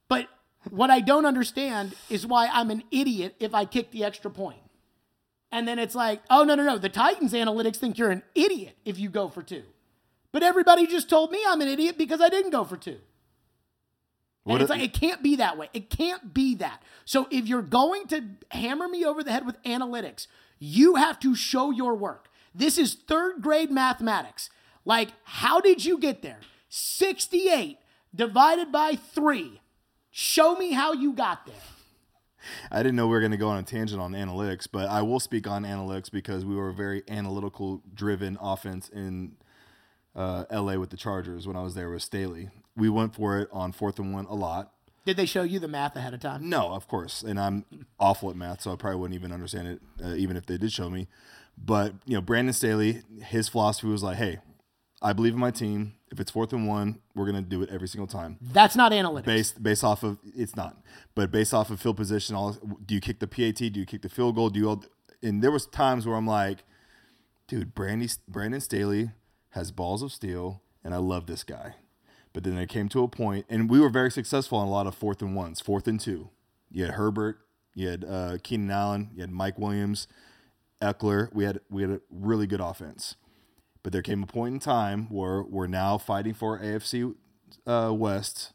But what I don't understand is why I'm an idiot if I kick the extra point. And then it's like, oh, no, no, no. The Titans analytics think you're an idiot if you go for two. But everybody just told me I'm an idiot because I didn't go for two. And what it's a- like, it can't be that way. It can't be that. So if you're going to hammer me over the head with analytics, you have to show your work. This is third grade mathematics. Like, how did you get there? sixty-eight divided by three. Show me how you got there. I didn't know we were going to go on a tangent on analytics, but I will speak on analytics because we were a very analytical-driven offense in uh, L A with the Chargers when I was there with Staley. We went for it on fourth and one a lot. Did they show you the math ahead of time? No, of course, and I'm awful at math, so I probably wouldn't even understand it, uh, even if they did show me. But you know, Brandon Staley, his philosophy was like, hey, I believe in my team. If it's fourth and one, we're going to do it every single time. That's not analytics. Based based off of, it's not, but based off of field position, all do you kick the P A T? Do you kick the field goal? Do you all, and there was times where I'm like, dude, Brandy, Brandon Staley has balls of steel, and I love this guy. But then it came to a point, and we were very successful on a lot of fourth and ones, fourth and two. You had Herbert, you had uh, Keenan Allen, you had Mike Williams, Eckler. We had we had a really good offense. But there came a point in time where we're now fighting for A F C uh, West.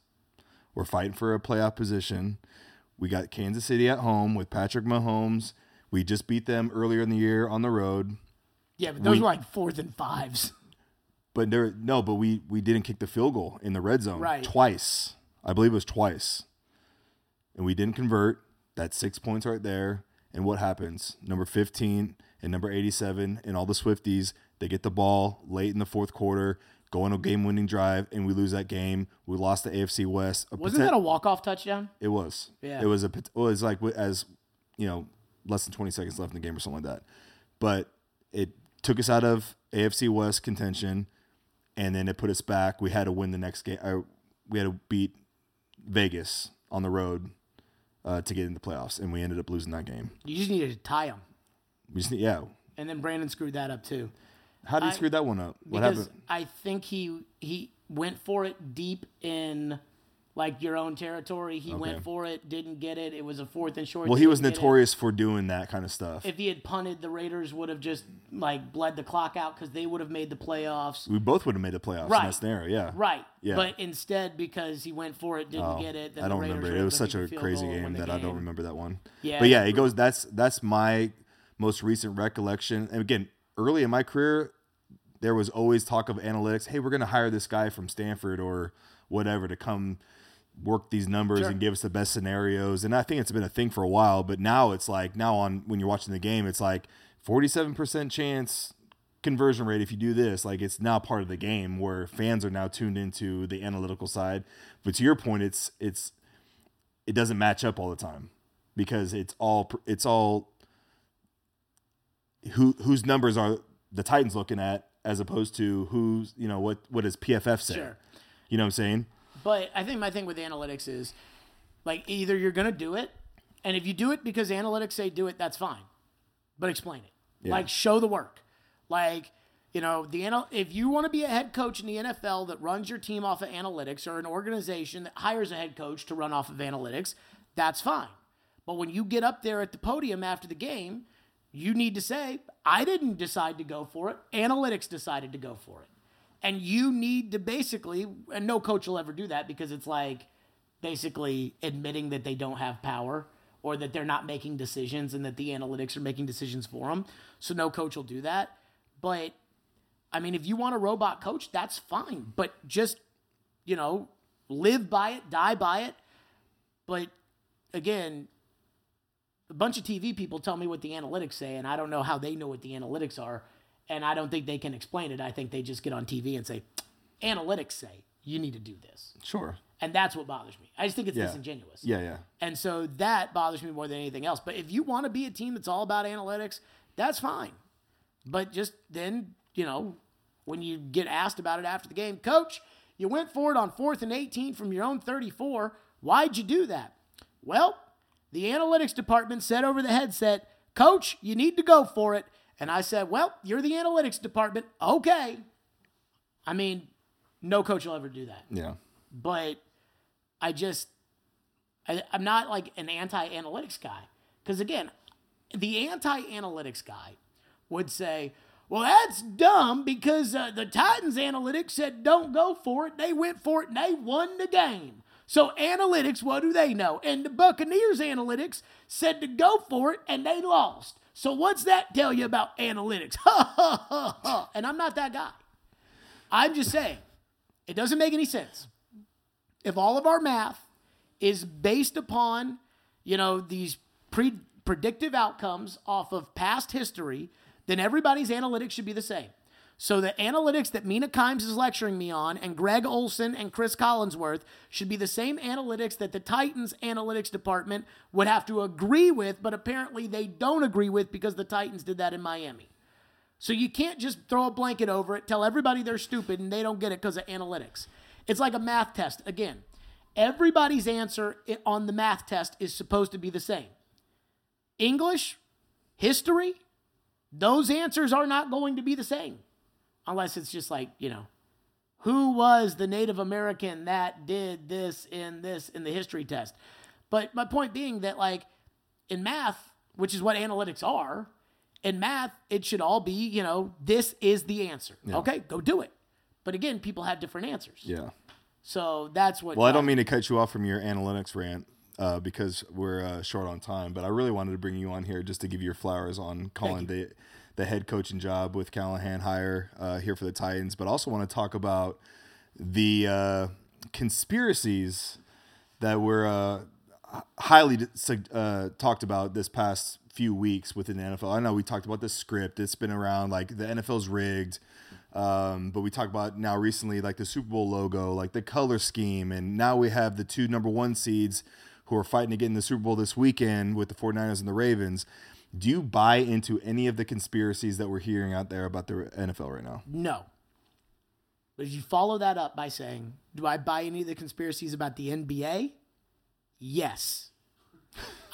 We're fighting for a playoff position. We got Kansas City at home with Patrick Mahomes. We just beat them earlier in the year on the road. Yeah, but those we, were like fourth and fives. But there, no, but we we didn't kick the field goal in the red zone right. twice. I believe it was twice. And we didn't convert. That's six points right there. And what happens? Number fifteen and number eighty-seven and all the Swifties, they get the ball late in the fourth quarter, go on a game-winning drive, and we lose that game. We lost the A F C West. A Wasn't poten- that a walk-off touchdown? It was. Yeah. It was a. It was like as you know, less than twenty seconds left in the game or something like that. But it took us out of A F C West contention, and then it put us back. We had to win the next game. We had to beat Vegas on the road uh, to get in the playoffs, and we ended up losing that game. You just needed to tie them. We just need, yeah. And then Brandon screwed that up too. How did he I, screw that one up? What because happened? I think he he went for it deep in like your own territory. He okay. went for it, didn't get it. It was a fourth and short. Well, he was notorious for doing that kind of stuff. If he had punted, the Raiders would have just like bled the clock out because they would have made the playoffs. We both would have made the playoffs right. in that scenario, yeah. Right. Yeah. But instead, because he went for it, didn't oh, get it. Then I don't the remember it. It was such a crazy game that game. I don't remember that one. Yeah. But yeah, it goes. That's that's my most recent recollection. And again, early in my career, there was always talk of analytics. Hey, we're going to hire this guy from Stanford or whatever to come work these numbers sure. and give us the best scenarios. And I think it's been a thing for a while, but now it's like now on when you're watching the game, it's like forty-seven percent chance conversion rate if you do this. Like it's now part of the game where fans are now tuned into the analytical side. But to your point, it's it's it doesn't match up all the time because it's all it's all. Who whose numbers are the Titans looking at as opposed to who's, you know, what, what does P F F say? Sure. You know what I'm saying? But I think my thing with analytics is, like, either you're going to do it, and if you do it because analytics say do it, that's fine. But explain it. Yeah. Like, show the work. Like, you know, the anal- if you want to be a head coach in the N F L that runs your team off of analytics or an organization that hires a head coach to run off of analytics, that's fine. But when you get up there at the podium after the game, you need to say, I didn't decide to go for it. Analytics decided to go for it. And you need to basically, and no coach will ever do that because it's like basically admitting that they don't have power or that they're not making decisions and that the analytics are making decisions for them. So no coach will do that. But, I mean, if you want a robot coach, that's fine. But just, you know, live by it, die by it. But, again, a bunch of T V people tell me what the analytics say, and I don't know how they know what the analytics are, and I don't think they can explain it. I think they just get on T V and say, analytics say, you need to do this. Sure. And that's what bothers me. I just think it's yeah. disingenuous. Yeah, yeah. And so that bothers me more than anything else. But if you want to be a team that's all about analytics, that's fine. But just then, you know, when you get asked about it after the game, Coach, you went for it on fourth and eighteen from your own thirty-four. Why'd you do that? Well, the analytics department said over the headset, Coach, you need to go for it. And I said, well, you're the analytics department. Okay. I mean, no coach will ever do that. Yeah. But I just, I, I'm not like an anti-analytics guy. Because again, the anti-analytics guy would say, well, that's dumb because uh, the Titans analytics said don't go for it. They went for it and they won the game. So analytics, what do they know? And the Buccaneers analytics said to go for it, and they lost. So what's that tell you about analytics? Ha, ha, ha, ha. And I'm not that guy. I'm just saying, it doesn't make any sense. If all of our math is based upon, you know, these pre- predictive outcomes off of past history, then everybody's analytics should be the same. So the analytics that Mina Kimes is lecturing me on and Greg Olson and Chris Collinsworth should be the same analytics that the Titans analytics department would have to agree with, but apparently they don't agree with because the Titans did that in Miami. So you can't just throw a blanket over it, tell everybody they're stupid and they don't get it because of analytics. It's like a math test. Again, everybody's answer on the math test is supposed to be the same. English, history, those answers are not going to be the same. Unless it's just like, you know, who was the Native American that did this in this in the history test? But my point being that, like, in math, which is what analytics are, in math, it should all be, you know, this is the answer. Yeah. Okay, go do it. But again, people have different answers. Yeah. So that's what. Well, I don't mean to cut you off from your analytics rant uh, because we're uh, short on time, but I really wanted to bring you on here just to give you your flowers on calling the. the head coaching job with Callahan hire uh, here for the Titans, but also want to talk about the uh, conspiracies that were uh, highly uh, talked about this past few weeks within the N F L. I know we talked about the script. It's been around, like, the N F L's rigged, um, but we talked about now recently, like, the Super Bowl logo, like, the color scheme, and now we have the two number one seeds who are fighting to get in the Super Bowl this weekend with the forty-niners and the Ravens. Do you buy into any of the conspiracies that we're hearing out there about the N F L right now? No. But if you follow that up by saying, do I buy any of the conspiracies about the N B A? Yes.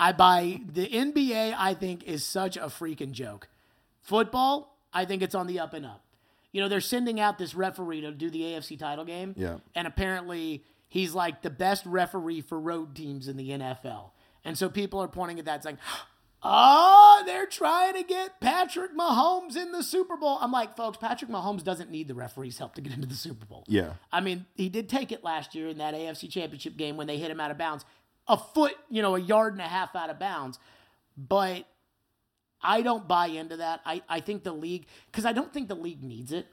I buy the N B A, I think, is such a freaking joke. Football, I think it's on the up and up. You know, they're sending out this referee to do the A F C title game. Yeah. And apparently he's like the best referee for road teams in the N F L. And so people are pointing at that saying, oh, they're trying to get Patrick Mahomes in the Super Bowl. I'm like, folks, Patrick Mahomes doesn't need the referee's help to get into the Super Bowl. Yeah. I mean, he did take it last year in that A F C Championship game when they hit him out of bounds. A foot, you know, a yard and a half out of bounds. But I don't buy into that. I, I think the league, because I don't think the league needs it.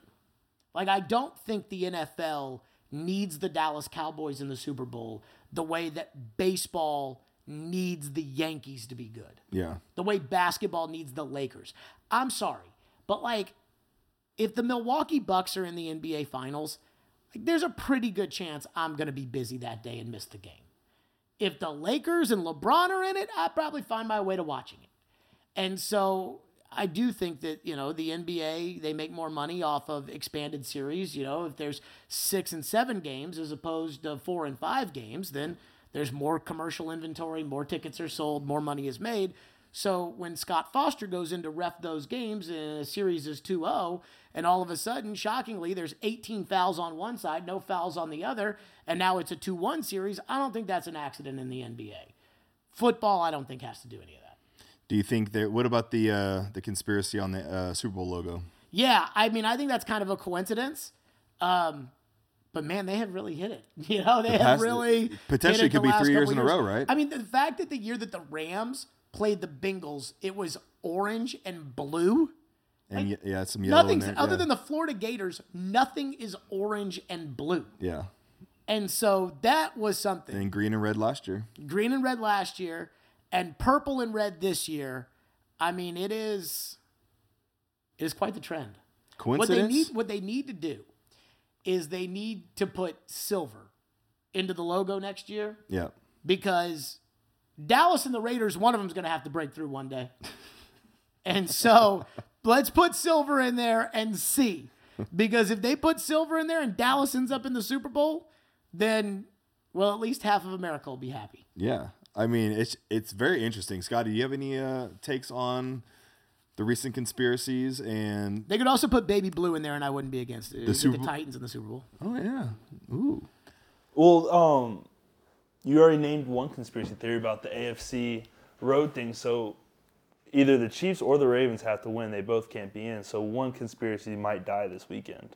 Like, I don't think the N F L needs the Dallas Cowboys in the Super Bowl the way that baseball needs the Yankees to be good. Yeah. The way basketball needs the Lakers. I'm sorry, but, like, if the Milwaukee Bucks are in the N B A Finals, like, there's a pretty good chance I'm going to be busy that day and miss the game. If the Lakers and LeBron are in it, I'd probably find my way to watching it. And so I do think that, you know, the N B A, they make more money off of expanded series. You know, if there's six and seven games as opposed to four and five games, then there's more commercial inventory, more tickets are sold, more money is made. So when Scott Foster goes in to ref those games and a series is two oh, and all of a sudden, shockingly, there's eighteen fouls on one side, no fouls on the other, and now it's a two one series, I don't think that's an accident in the N B A. Football, I don't think, has to do any of that. Do you think that, what about the uh, the conspiracy on the uh, Super Bowl logo? Yeah, I mean, I think that's kind of a coincidence. Um, but, man, they have really hit it. You know, they the past, have really potentially hit it could be three years in years. a row, right? I mean, the fact that the year that the Rams played the Bengals, it was orange and blue. And, like, yeah, some yellow in there. Other yeah. than the Florida Gators, nothing is orange and blue. Yeah. And so that was something. And green and red last year. Green and red last year. And purple and red this year, I mean, it is it is quite the trend. Coincidence? What they need, what they need to do is they need to put silver into the logo next year. Yeah. Because Dallas and the Raiders, one of them is going to have to break through one day. And so let's put silver in there and see. Because if they put silver in there and Dallas ends up in the Super Bowl, then, well, at least half of America will be happy. Yeah. I mean, it's it's very interesting. Scott, do you have any uh, takes on the recent conspiracies? And they could also put baby blue in there, and I wouldn't be against it. The, Super- the Titans in the Super Bowl. Oh, yeah. Ooh. Well, um, you already named one conspiracy theory about the A F C road thing, so either the Chiefs or the Ravens have to win. They both can't be in, so one conspiracy might die this weekend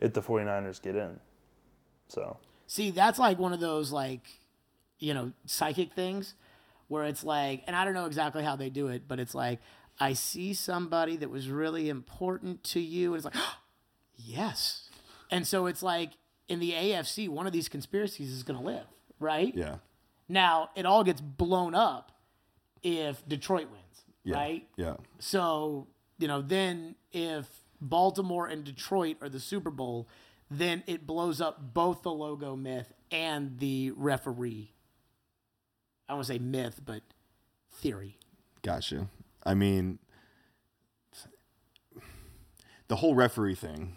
if the 49ers get in. So see, that's like one of those, like, you know, psychic things where it's like, and I don't know exactly how they do it, but it's like, I see somebody that was really important to you. And it's like, oh, yes. And so it's like in the A F C, one of these conspiracies is going to live, right? Yeah. Now it all gets blown up if Detroit wins, yeah. right? Yeah. So, you know, then if Baltimore and Detroit are the Super Bowl, then it blows up both the logo myth and the referee. I don't want to say myth, but theory. Gotcha. I mean, the whole referee thing.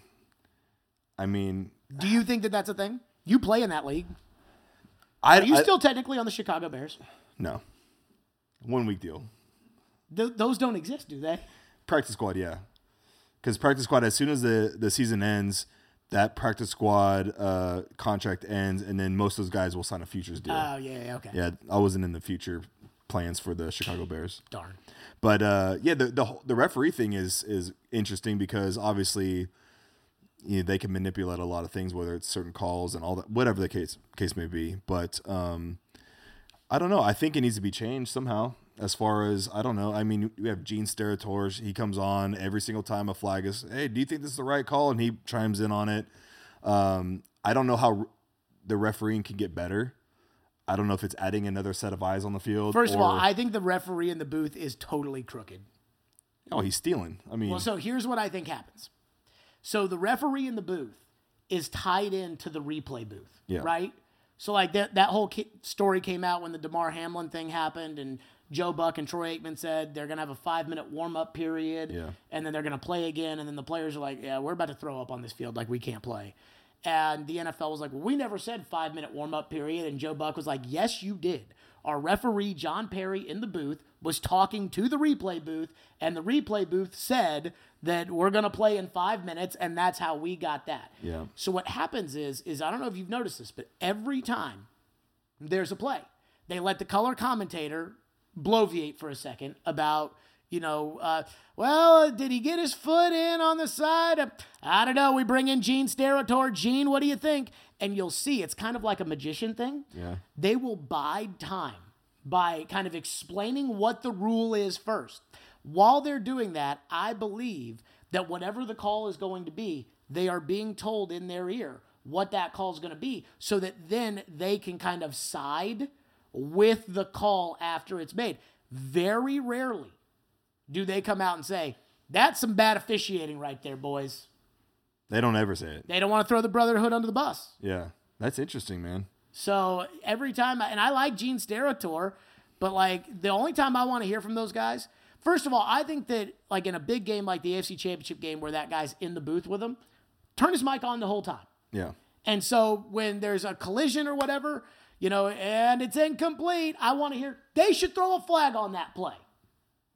I mean, do you think that that's a thing? You play in that league. I, Are you I, still technically on the Chicago Bears? No. One week deal. Th- those don't exist, do they? Practice squad, yeah. Because practice squad, as soon as the, the season ends, that practice squad uh, contract ends, and then most of those guys will sign a futures deal. Oh, yeah, yeah, okay. Yeah, I wasn't in the future plans for the Chicago Bears. Darn. But, uh, yeah, the, the the referee thing is is interesting because, obviously, you know, they can manipulate a lot of things, whether it's certain calls and all that, whatever the case case may be. But um, I don't know. I think it needs to be changed somehow as far as, I don't know. I mean, we have Gene Steratore. He comes on every single time a flag is, hey, do you think this is the right call? And he chimes in on it. Um, I don't know how re- the refereeing can get better. I don't know if it's adding another set of eyes on the field. First or... of all, I think the referee in the booth is totally crooked. Oh, he's stealing. I mean, well, so here's what I think happens. So the referee in the booth is tied into the replay booth, yeah. right? So like that, that whole ki- story came out when the DeMar Hamlin thing happened, and Joe Buck and Troy Aikman said they're going to have a five-minute warm-up period, yeah. and then they're going to play again, and then the players are like, yeah, we're about to throw up on this field, like we can't play. And the N F L was like, well, we never said five-minute warm-up period, and Joe Buck was like, yes, you did. Our referee, John Perry, in the booth was talking to the replay booth, and the replay booth said that we're going to play in five minutes, and that's how we got that. Yeah. So what happens is, is I don't know if you've noticed this, but every time there's a play, they let the color commentator bloviate for a second about, you know, uh, well, did he get his foot in on the side? Of, I don't know. We bring in Gene Steratore. Gene, what do you think? And you'll see it's kind of like a magician thing. Yeah. They will bide time by kind of explaining what the rule is first. While they're doing that, I believe that whatever the call is going to be, they are being told in their ear what that call is going to be so that then they can kind of side with the call after it's made. Very rarely do they come out and say, that's some bad officiating right there, boys. They don't ever say it. They don't want to throw the brotherhood under the bus. Yeah, that's interesting, man. So every time, I, and I like Gene Steratore, but like the only time I want to hear from those guys, first of all, I think that like in a big game like the A F C Championship game where that guy's in the booth with him, turn his mic on the whole time. Yeah. And so when there's a collision or whatever, you know, and it's incomplete, I want to hear, they should throw a flag on that play.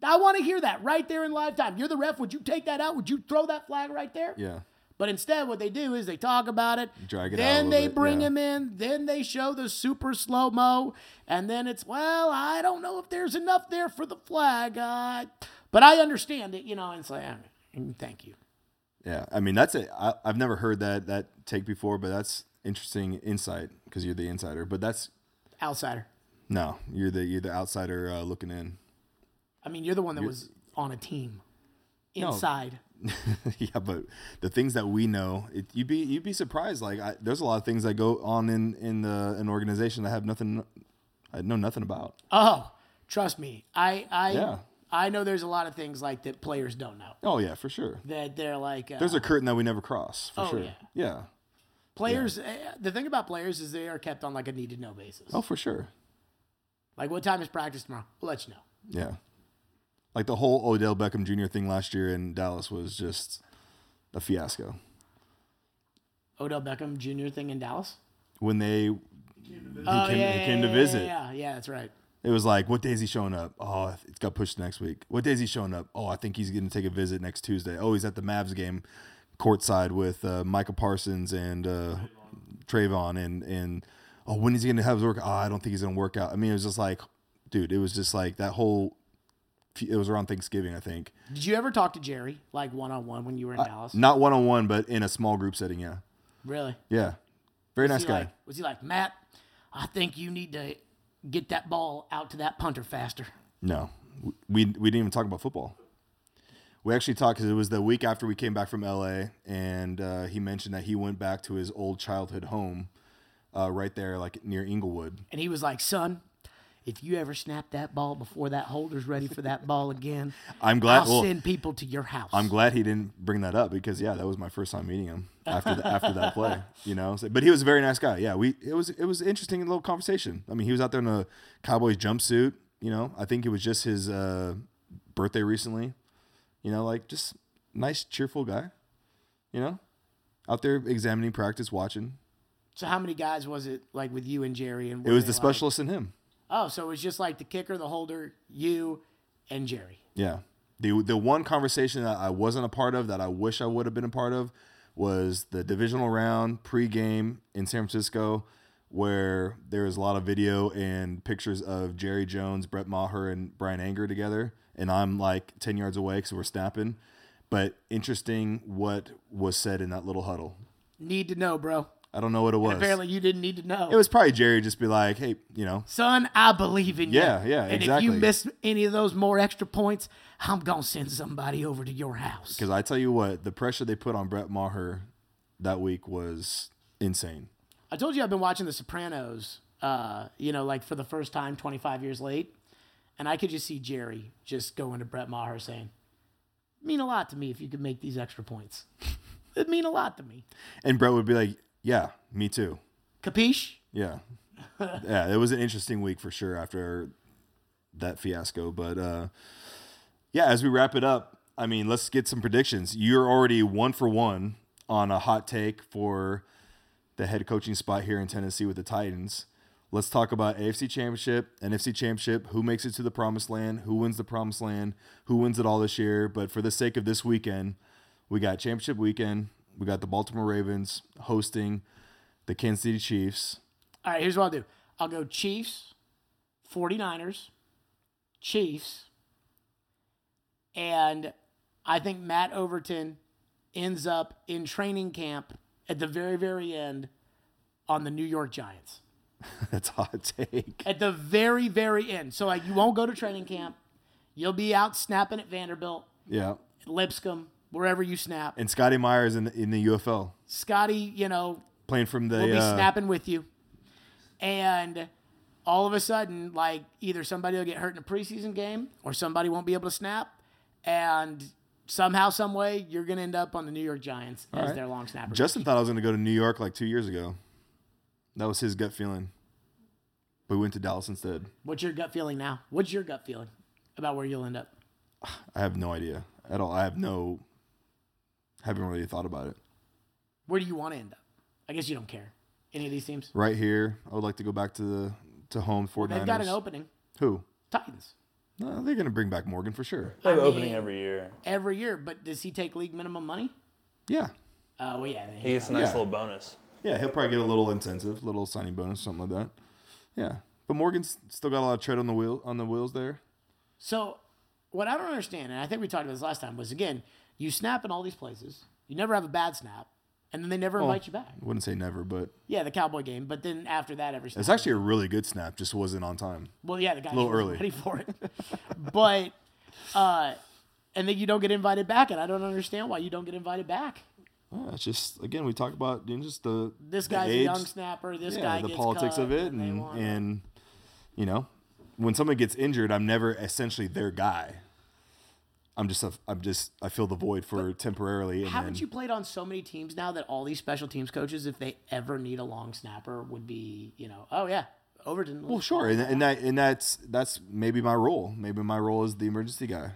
I want to hear that right there in live time. You're the ref. Would you take that out? Would you throw that flag right there? Yeah. But instead, what they do is they talk about it. Drag it then out they bit, bring yeah. him in. Then they show the super slow-mo. And then it's, well, I don't know if there's enough there for the flag. Uh, but I understand it, you know, and it's like, thank you. Yeah, I mean, that's it. I, I've never heard that that take before, but that's interesting insight because you're the insider. But that's... Outsider. No, you're the, you're the outsider uh, looking in. I mean, you're the one that you're, was on a team inside. No. Yeah, but the things that we know, it, you'd be you'd be surprised. Like, I, there's a lot of things that go on in in the an organization that I have nothing, I know nothing about. Oh, trust me, I I yeah. I know there's a lot of things like that players don't know. Oh yeah, for sure. That they're like, uh, there's a curtain that we never cross. For oh sure. yeah, yeah. Players, yeah. Uh, the thing about players is they are kept on like a need to know basis. Oh, for sure. Like, what time is practice tomorrow? We'll let you know. Yeah. Like the whole Odell Beckham Junior thing last year in Dallas was just a fiasco. Odell Beckham Junior thing in Dallas? When they he came to visit. Oh, he came, yeah, he came yeah, to visit. Yeah, yeah, yeah, that's right. It was like, what day is he showing up? Oh, it got pushed next week. What day is he showing up? Oh, I think he's going to take a visit next Tuesday. Oh, he's at the Mavs game courtside with uh, Michael Parsons and uh, Trayvon. And, and oh, when is he going to have his workout? Oh, I don't think he's going to work out. I mean, it was just like, dude, it was just like that whole... It was around Thanksgiving, I think. Did you ever talk to Jerry, like one-on-one when you were in uh, Dallas? Not one-on-one, but in a small group setting, yeah. Really? Yeah. Very was nice guy. Like, was he like, Matt, I think you need to get that ball out to that punter faster? No. We we, we didn't even talk about football. We actually talked because it was the week after we came back from L A, and uh, he mentioned that he went back to his old childhood home uh, right there, like near Inglewood. And he was like, son... If you ever snap that ball before that holder's ready for that ball again, I'm glad, I'll well, send people to your house. I'm glad he didn't bring that up because, yeah, that was my first time meeting him after the, after that play. You know, so, but he was a very nice guy. Yeah, we it was it was interesting little conversation. I mean, he was out there in a Cowboys jumpsuit. You know, I think it was just his uh, birthday recently. You know, like just nice, cheerful guy. You know, out there examining practice, watching. So how many guys was it like with you and Jerry? And it was the like... specialist and him. Oh, so it was just like the kicker, the holder, you, and Jerry. Yeah. The the one conversation that I wasn't a part of that I wish I would have been a part of was the divisional round pregame in San Francisco where there was a lot of video and pictures of Jerry Jones, Brett Maher, and Brian Anger together. And I'm like ten yards away because we're snapping. But interesting what was said in that little huddle. Need to know, bro. I don't know what it was. And apparently, you didn't need to know. It was probably Jerry just be like, hey, you know. Son, I believe in yeah, you. Yeah, yeah, exactly. And if you miss any of those more extra points, I'm going to send somebody over to your house. Because I tell you what, the pressure they put on Brett Maher that week was insane. I told you I've been watching The Sopranos, uh, you know, like for the first time twenty-five years late. And I could just see Jerry just going to Brett Maher saying, it'd mean a lot to me if you could make these extra points. It'd mean a lot to me. And Brett would be like, yeah, me too. Capiche? Yeah. Yeah, it was an interesting week for sure after that fiasco. But, uh, yeah, as we wrap it up, I mean, let's get some predictions. You're already one for one on a hot take for the head coaching spot here in Tennessee with the Titans. Let's talk about A F C Championship, N F C Championship, who makes it to the promised land, who wins the promised land, who wins it all this year. But for the sake of this weekend, we got Championship Weekend. We got the Baltimore Ravens hosting the Kansas City Chiefs. All right, here's what I'll do. I'll go Chiefs, forty-niners, Chiefs, and I think Matt Overton ends up in training camp at the very, very end on the New York Giants. That's a hot take. At the very, very end. So, like, you won't go to training camp. You'll be out snapping at Vanderbilt. Yeah. At Lipscomb, wherever you snap. And Scotty Myers in the, in the U F L. Scotty, you know. Playing from the. Will be uh, snapping with you. And all of a sudden, like, either somebody will get hurt in a preseason game or somebody won't be able to snap. And somehow, some way, you're going to end up on the New York Giants all as right. their long snapper. Justin thought I was going to go to New York like two years ago. That was his gut feeling. But we went to Dallas instead. What's your gut feeling now? What's your gut feeling about where you'll end up? I have no idea at all. I have no, haven't really thought about it. Where do you want to end up? I guess you don't care. Any of these teams? Right here. I would like to go back to the to home forty-niners. Well, they've got an opening. Who? Titans. No, they're going to bring back Morgan for sure. They have an opening every year. Every year. But does he take league minimum money? Yeah. Oh, uh, well, yeah. He gets a nice yeah. little bonus. Yeah, he'll probably get a little incentive, little signing bonus, something like that. Yeah, but Morgan's still got a lot of tread on the wheel on the wheels there. So, what I don't understand, and I think we talked about this last time, was again, you snap in all these places, you never have a bad snap, and then they never well, invite you back. I wouldn't say never, but yeah, the Cowboy game. But then after that, every snap. It's actually a really good snap, just wasn't on time. Well, yeah, the guy a little early ready for it, but uh, and then you don't get invited back, and I don't understand why you don't get invited back. Yeah, it's just, again, we talk about you know, just the This the guy's age, a young snapper. This yeah, guy the gets politics of it. And, and, and, you know, when someone gets injured, I'm never essentially their guy. I'm just, a, I'm just, I fill the void for but temporarily. And haven't then, you played on so many teams now that all these special teams coaches, if they ever need a long snapper, would be, you know, oh, yeah, Overton. Well, sure. And, and, that, and that's that's maybe my role. Maybe my role is the emergency guy.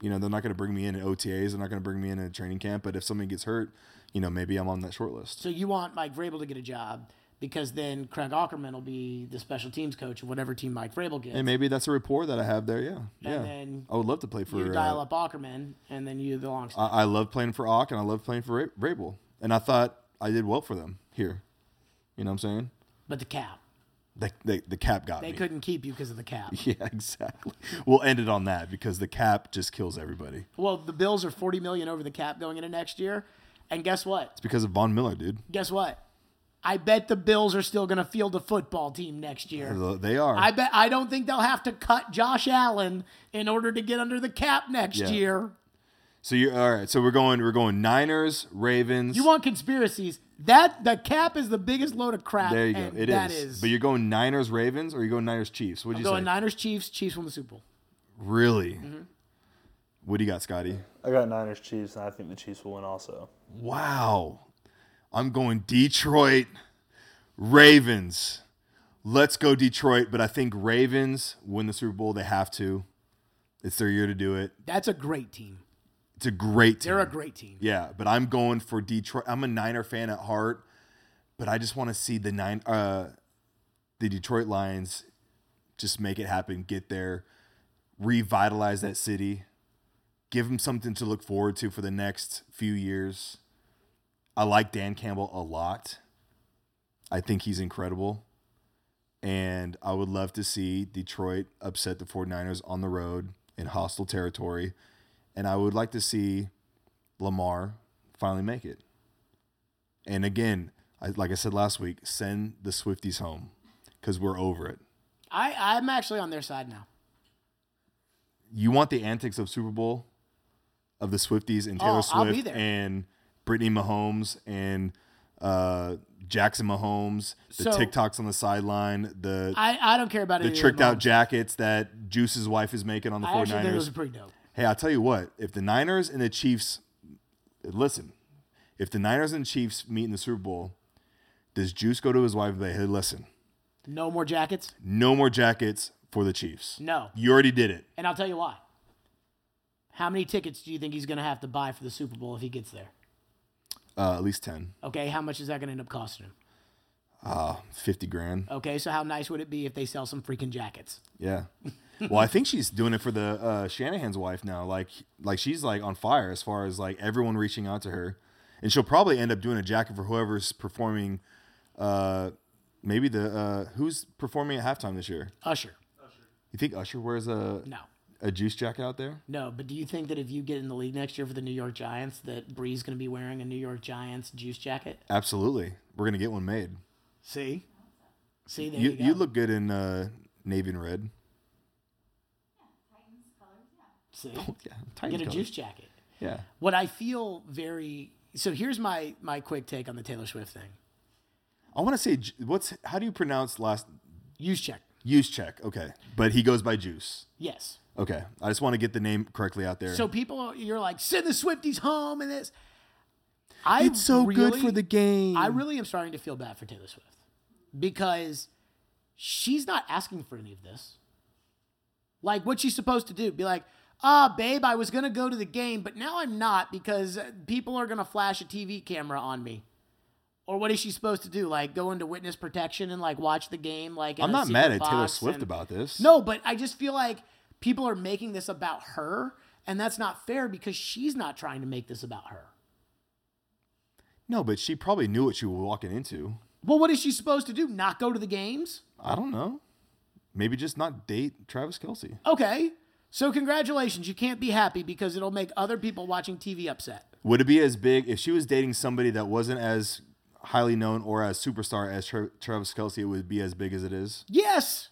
You know, they're not going to bring me in at O T As. They're not going to bring me in at a training camp. But if somebody gets hurt, you know, maybe I'm on that short list. So you want Mike Vrabel to get a job because then Craig Aukerman will be the special teams coach of whatever team Mike Vrabel gets. And maybe that's a rapport that I have there, yeah. And yeah. Then I would love to play for – You dial uh, up Aukerman, and then you the long – I love playing for Auk, and I love playing for Vrabel. And I thought I did well for them here. You know what I'm saying? But the cap. The, the, the cap got they me. They couldn't keep you because of the cap. Yeah, exactly. We'll end it on that because the cap just kills everybody. Well, the Bills are forty million dollars over the cap going into next year. And guess what? It's because of Von Miller, dude. Guess what? I bet the Bills are still going to field a football team next year. They are. I bet. I don't think they'll have to cut Josh Allen in order to get under the cap next yeah. year. So you're all right. So we're going. We're going Niners, Ravens. You want conspiracies? That the cap is the biggest load of crap. There you and go. It that is. is. But you're going Niners, Ravens, or you're going Niners, Chiefs. What'd I'm you going say? Going Niners, Chiefs. Chiefs won the Super Bowl. Really? Mm-hmm. What do you got, Scotty? I got Niners, Chiefs, and I think the Chiefs will win also. Wow. I'm going Detroit, Ravens. Let's go Detroit. But I think Ravens win the Super Bowl. They have to. It's their year to do it. That's a great team. It's a great team. They're a great team. Yeah, but I'm going for Detroit. I'm a Niner fan at heart, but I just want to see the nine, uh, the Detroit Lions just make it happen, get there, revitalize that city, give them something to look forward to for the next few years. I like Dan Campbell a lot. I think he's incredible, and I would love to see Detroit upset the forty-niners on the road in hostile territory. And I would like to see Lamar finally make it. And again, I, like I said last week, send the Swifties home because we're over it. I, I'm actually on their side now. You want the antics of Super Bowl, of the Swifties and Taylor oh, Swift and Brittany Mahomes and uh, Jackson Mahomes, the so, TikToks on the sideline, the I, I don't care about the tricked out jackets that Juice's wife is making on the I forty-niners. Actually think those are pretty dope. Hey, I'll tell you what. If the Niners and the Chiefs – listen. If the Niners and the Chiefs meet in the Super Bowl, does Juice go to his wife and say, hey, listen. No more jackets? No more jackets for the Chiefs. No. You already did it. And I'll tell you why. How many tickets do you think he's going to have to buy for the Super Bowl if he gets there? Uh, at least ten. Okay, how much is that going to end up costing him? Uh, fifty grand. Okay, so how nice would it be if they sell some freaking jackets? Yeah. Well, I think she's doing it for the uh, Shanahan's wife now. Like, like she's like on fire as far as like everyone reaching out to her, and she'll probably end up doing a jacket for whoever's performing. Uh, maybe the uh, who's performing at halftime this year? Usher. Usher. You think Usher wears a no a Juice jacket out there? No, but do you think that if you get in the league next year for the New York Giants, that Bree's going to be wearing a New York Giants Juice jacket? Absolutely, we're going to get one made. See, see, there you you, go. You look good in uh, navy and red. See, oh, yeah, get a colors. Juice jacket. Yeah. What I feel very so. Here's my my quick take on the Taylor Swift thing. I want to say what's how do you pronounce last? Juszczyk. Juszczyk. Okay, but he goes by Juice. Yes. Okay, I just want to get the name correctly out there. So people, you're like, send the Swifties home and this. I it's so really, good for the game. I really am starting to feel bad for Taylor Swift because she's not asking for any of this. Like, what she's supposed to do? Be like, ah, oh, babe, I was going to go to the game, but now I'm not because people are going to flash a T V camera on me. Or what is she supposed to do? Like, go into witness protection and, like, watch the game? Like, I'm not mad at Taylor Swift and, about this. No, but I just feel like people are making this about her, and that's not fair because she's not trying to make this about her. No, but she probably knew what she was walking into. Well, what is she supposed to do? Not go to the games? I don't know. Maybe just not date Travis Kelce. Okay. So congratulations. You can't be happy because it'll make other people watching T V upset. Would it be as big if she was dating somebody that wasn't as highly known or as superstar as Tra- Travis Kelce, it would be as big as it is? Yes.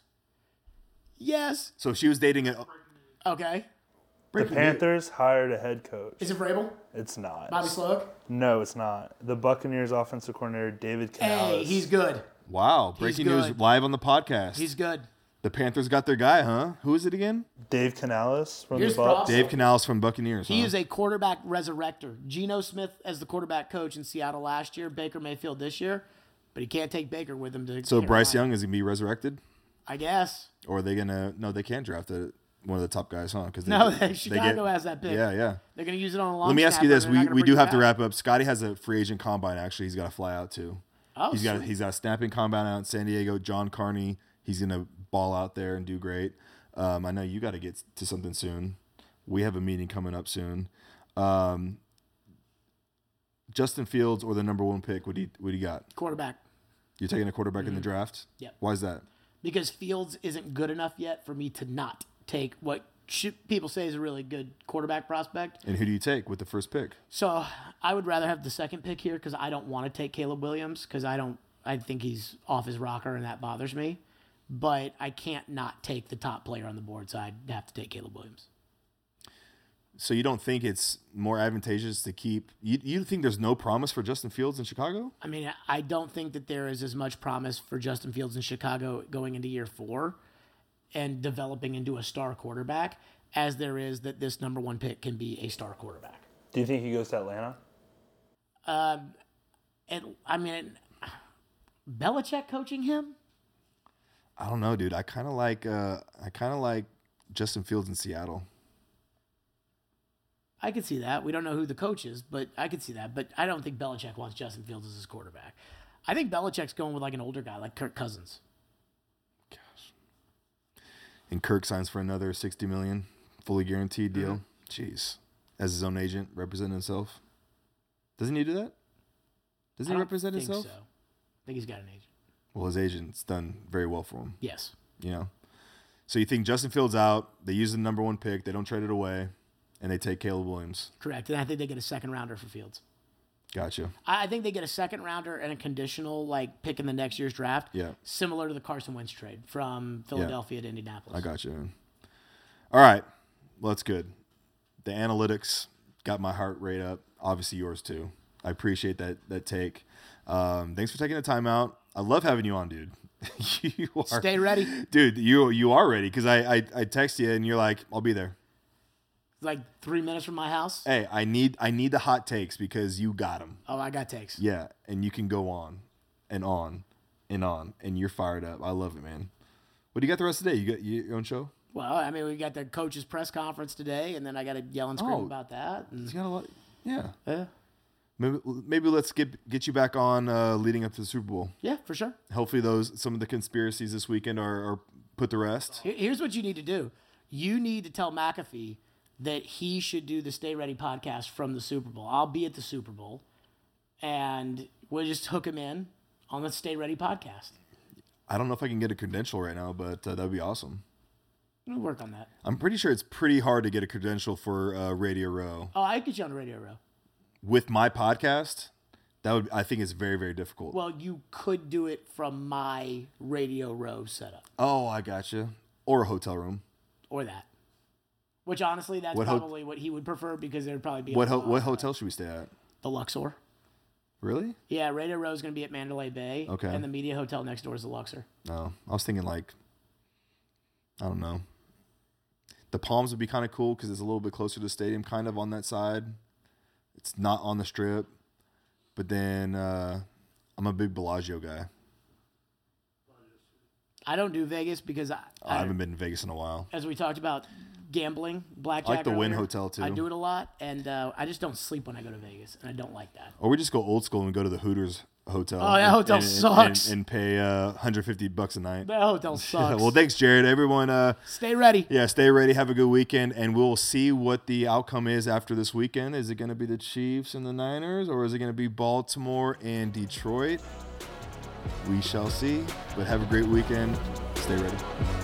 Yes. So if she was dating a... Okay. The Panthers hired a head coach. Is it Vrabel? It's not. Bobby Slowik? No, it's not. The Buccaneers offensive coordinator, David Canales. Hey, he's good. Wow. Breaking good. News live on the podcast. He's good. The Panthers got their guy, huh? Who is it again? Dave Canales from Here's the Bucs. Dave Canales from Buccaneers. He huh? is a quarterback resurrector. Geno Smith as the quarterback coach in Seattle last year, Baker Mayfield this year, but he can't take Baker with him. To so Carolina. Bryce Young is going to be resurrected? I guess. Or are they going to – no, they can't draft it. One of the top guys, huh? Because no, they, Chicago they get, has that pick. Yeah, yeah. They're going to use it on a long. Let me ask you this: we we do have out. to wrap up. Scotty has a free agent combine. Actually, he's got to fly out too. Oh, he's got a, he's got a snapping combine out in San Diego. John Carney, he's going to ball out there and do great. Um, I know you got to get to something soon. We have a meeting coming up soon. Um, Justin Fields or the number one pick? What do you what do you got? Quarterback. You're taking a quarterback mm-hmm. in the draft. Yeah. Why is that? Because Fields isn't good enough yet for me to not take what people say is a really good quarterback prospect. And who do you take with the first pick? So I would rather have the second pick here because I don't want to take Caleb Williams because I don't. I think he's off his rocker and that bothers me. But I can't not take the top player on the board, so I'd have to take Caleb Williams. So you don't think it's more advantageous to keep you, – you think there's no promise for Justin Fields in Chicago? I mean, I don't think that there is as much promise for Justin Fields in Chicago going into year four and developing into a star quarterback as there is that this number one pick can be a star quarterback. Do you think he goes to Atlanta? Um, and I mean, Belichick coaching him? I don't know, dude. I kind of like uh, I kind of like Justin Fields in Seattle. I could see that. We don't know who the coach is, but I could see that. But I don't think Belichick wants Justin Fields as his quarterback. I think Belichick's going with like an older guy like Kirk Cousins. And Kirk signs for another sixty million dollars, fully guaranteed deal. Mm-hmm. Jeez. As his own agent, representing himself. Doesn't he do that? Does he represent himself? I think so. I think he's got an agent. Well, his agent's done very well for him. Yes. You know? So you think Justin Fields out, they use the number one pick, they don't trade it away, and they take Caleb Williams. Correct. And I think they get a second rounder for Fields. Gotcha. I think they get a second rounder and a conditional like pick in the next year's draft. Yeah. Similar to the Carson Wentz trade from Philadelphia yeah. to Indianapolis. I got you. All right. Well, that's good. The analytics got my heart rate up. Obviously yours too. I appreciate that that take. Um, thanks for taking the time out. I love having you on, dude. you are Stay ready. Dude, you you are ready because I, I, I text you and you're like, I'll be there. Like three minutes from my house. Hey, I need I need the hot takes because you got them. Oh, I got takes. Yeah, and you can go on and on and on, and you're fired up. I love it, man. What do you got the rest of the day? You got your own show? Well, I mean, we got the coach's press conference today, and then I got to yell and scream oh, about that. And you got a lot. Yeah. Yeah. Maybe, maybe let's get get you back on uh, leading up to the Super Bowl. Yeah, for sure. Hopefully those some of the conspiracies this weekend are, are put to rest. Here's what you need to do. You need to tell McAfee that he should do the Stay Ready podcast from the Super Bowl. I'll be at the Super Bowl, and we'll just hook him in on the Stay Ready podcast. I don't know if I can get a credential right now, but uh, that would be awesome. We'll work on that. I'm pretty sure it's pretty hard to get a credential for uh, Radio Row. Oh, I could get you on Radio Row. With my podcast, that would I think is very, very difficult. Well, you could do it from my Radio Row setup. Oh, I gotcha. Or a hotel room. Or that. Which, honestly, that's what probably ho- what he would prefer because there would probably be... What, ho- what hotel should we stay at? The Luxor. Really? Yeah, Radio Row is going to be at Mandalay Bay. Okay. And the media hotel next door is the Luxor. No, I was thinking like, I don't know. The Palms would be kind of cool because it's a little bit closer to the stadium, kind of on that side. It's not on the Strip, but then uh, I'm a big Bellagio guy. I don't do Vegas because I, oh, I, I haven't been in Vegas in a while. As we talked about gambling, blackjack. I like the earlier. Wynn Hotel, too. I do it a lot, and uh, I just don't sleep when I go to Vegas, and I don't like that. Or we just go old school and go to the Hooters Hotel. Oh, that and, hotel and, sucks. And, and pay uh, one hundred fifty bucks a night. That hotel sucks. Well, thanks, Jared. Everyone. Uh, stay ready. Yeah, stay ready. Have a good weekend, and we'll see what the outcome is after this weekend. Is it going to be the Chiefs and the Niners, or is it going to be Baltimore and Detroit? We shall see, but have a great weekend. Stay ready.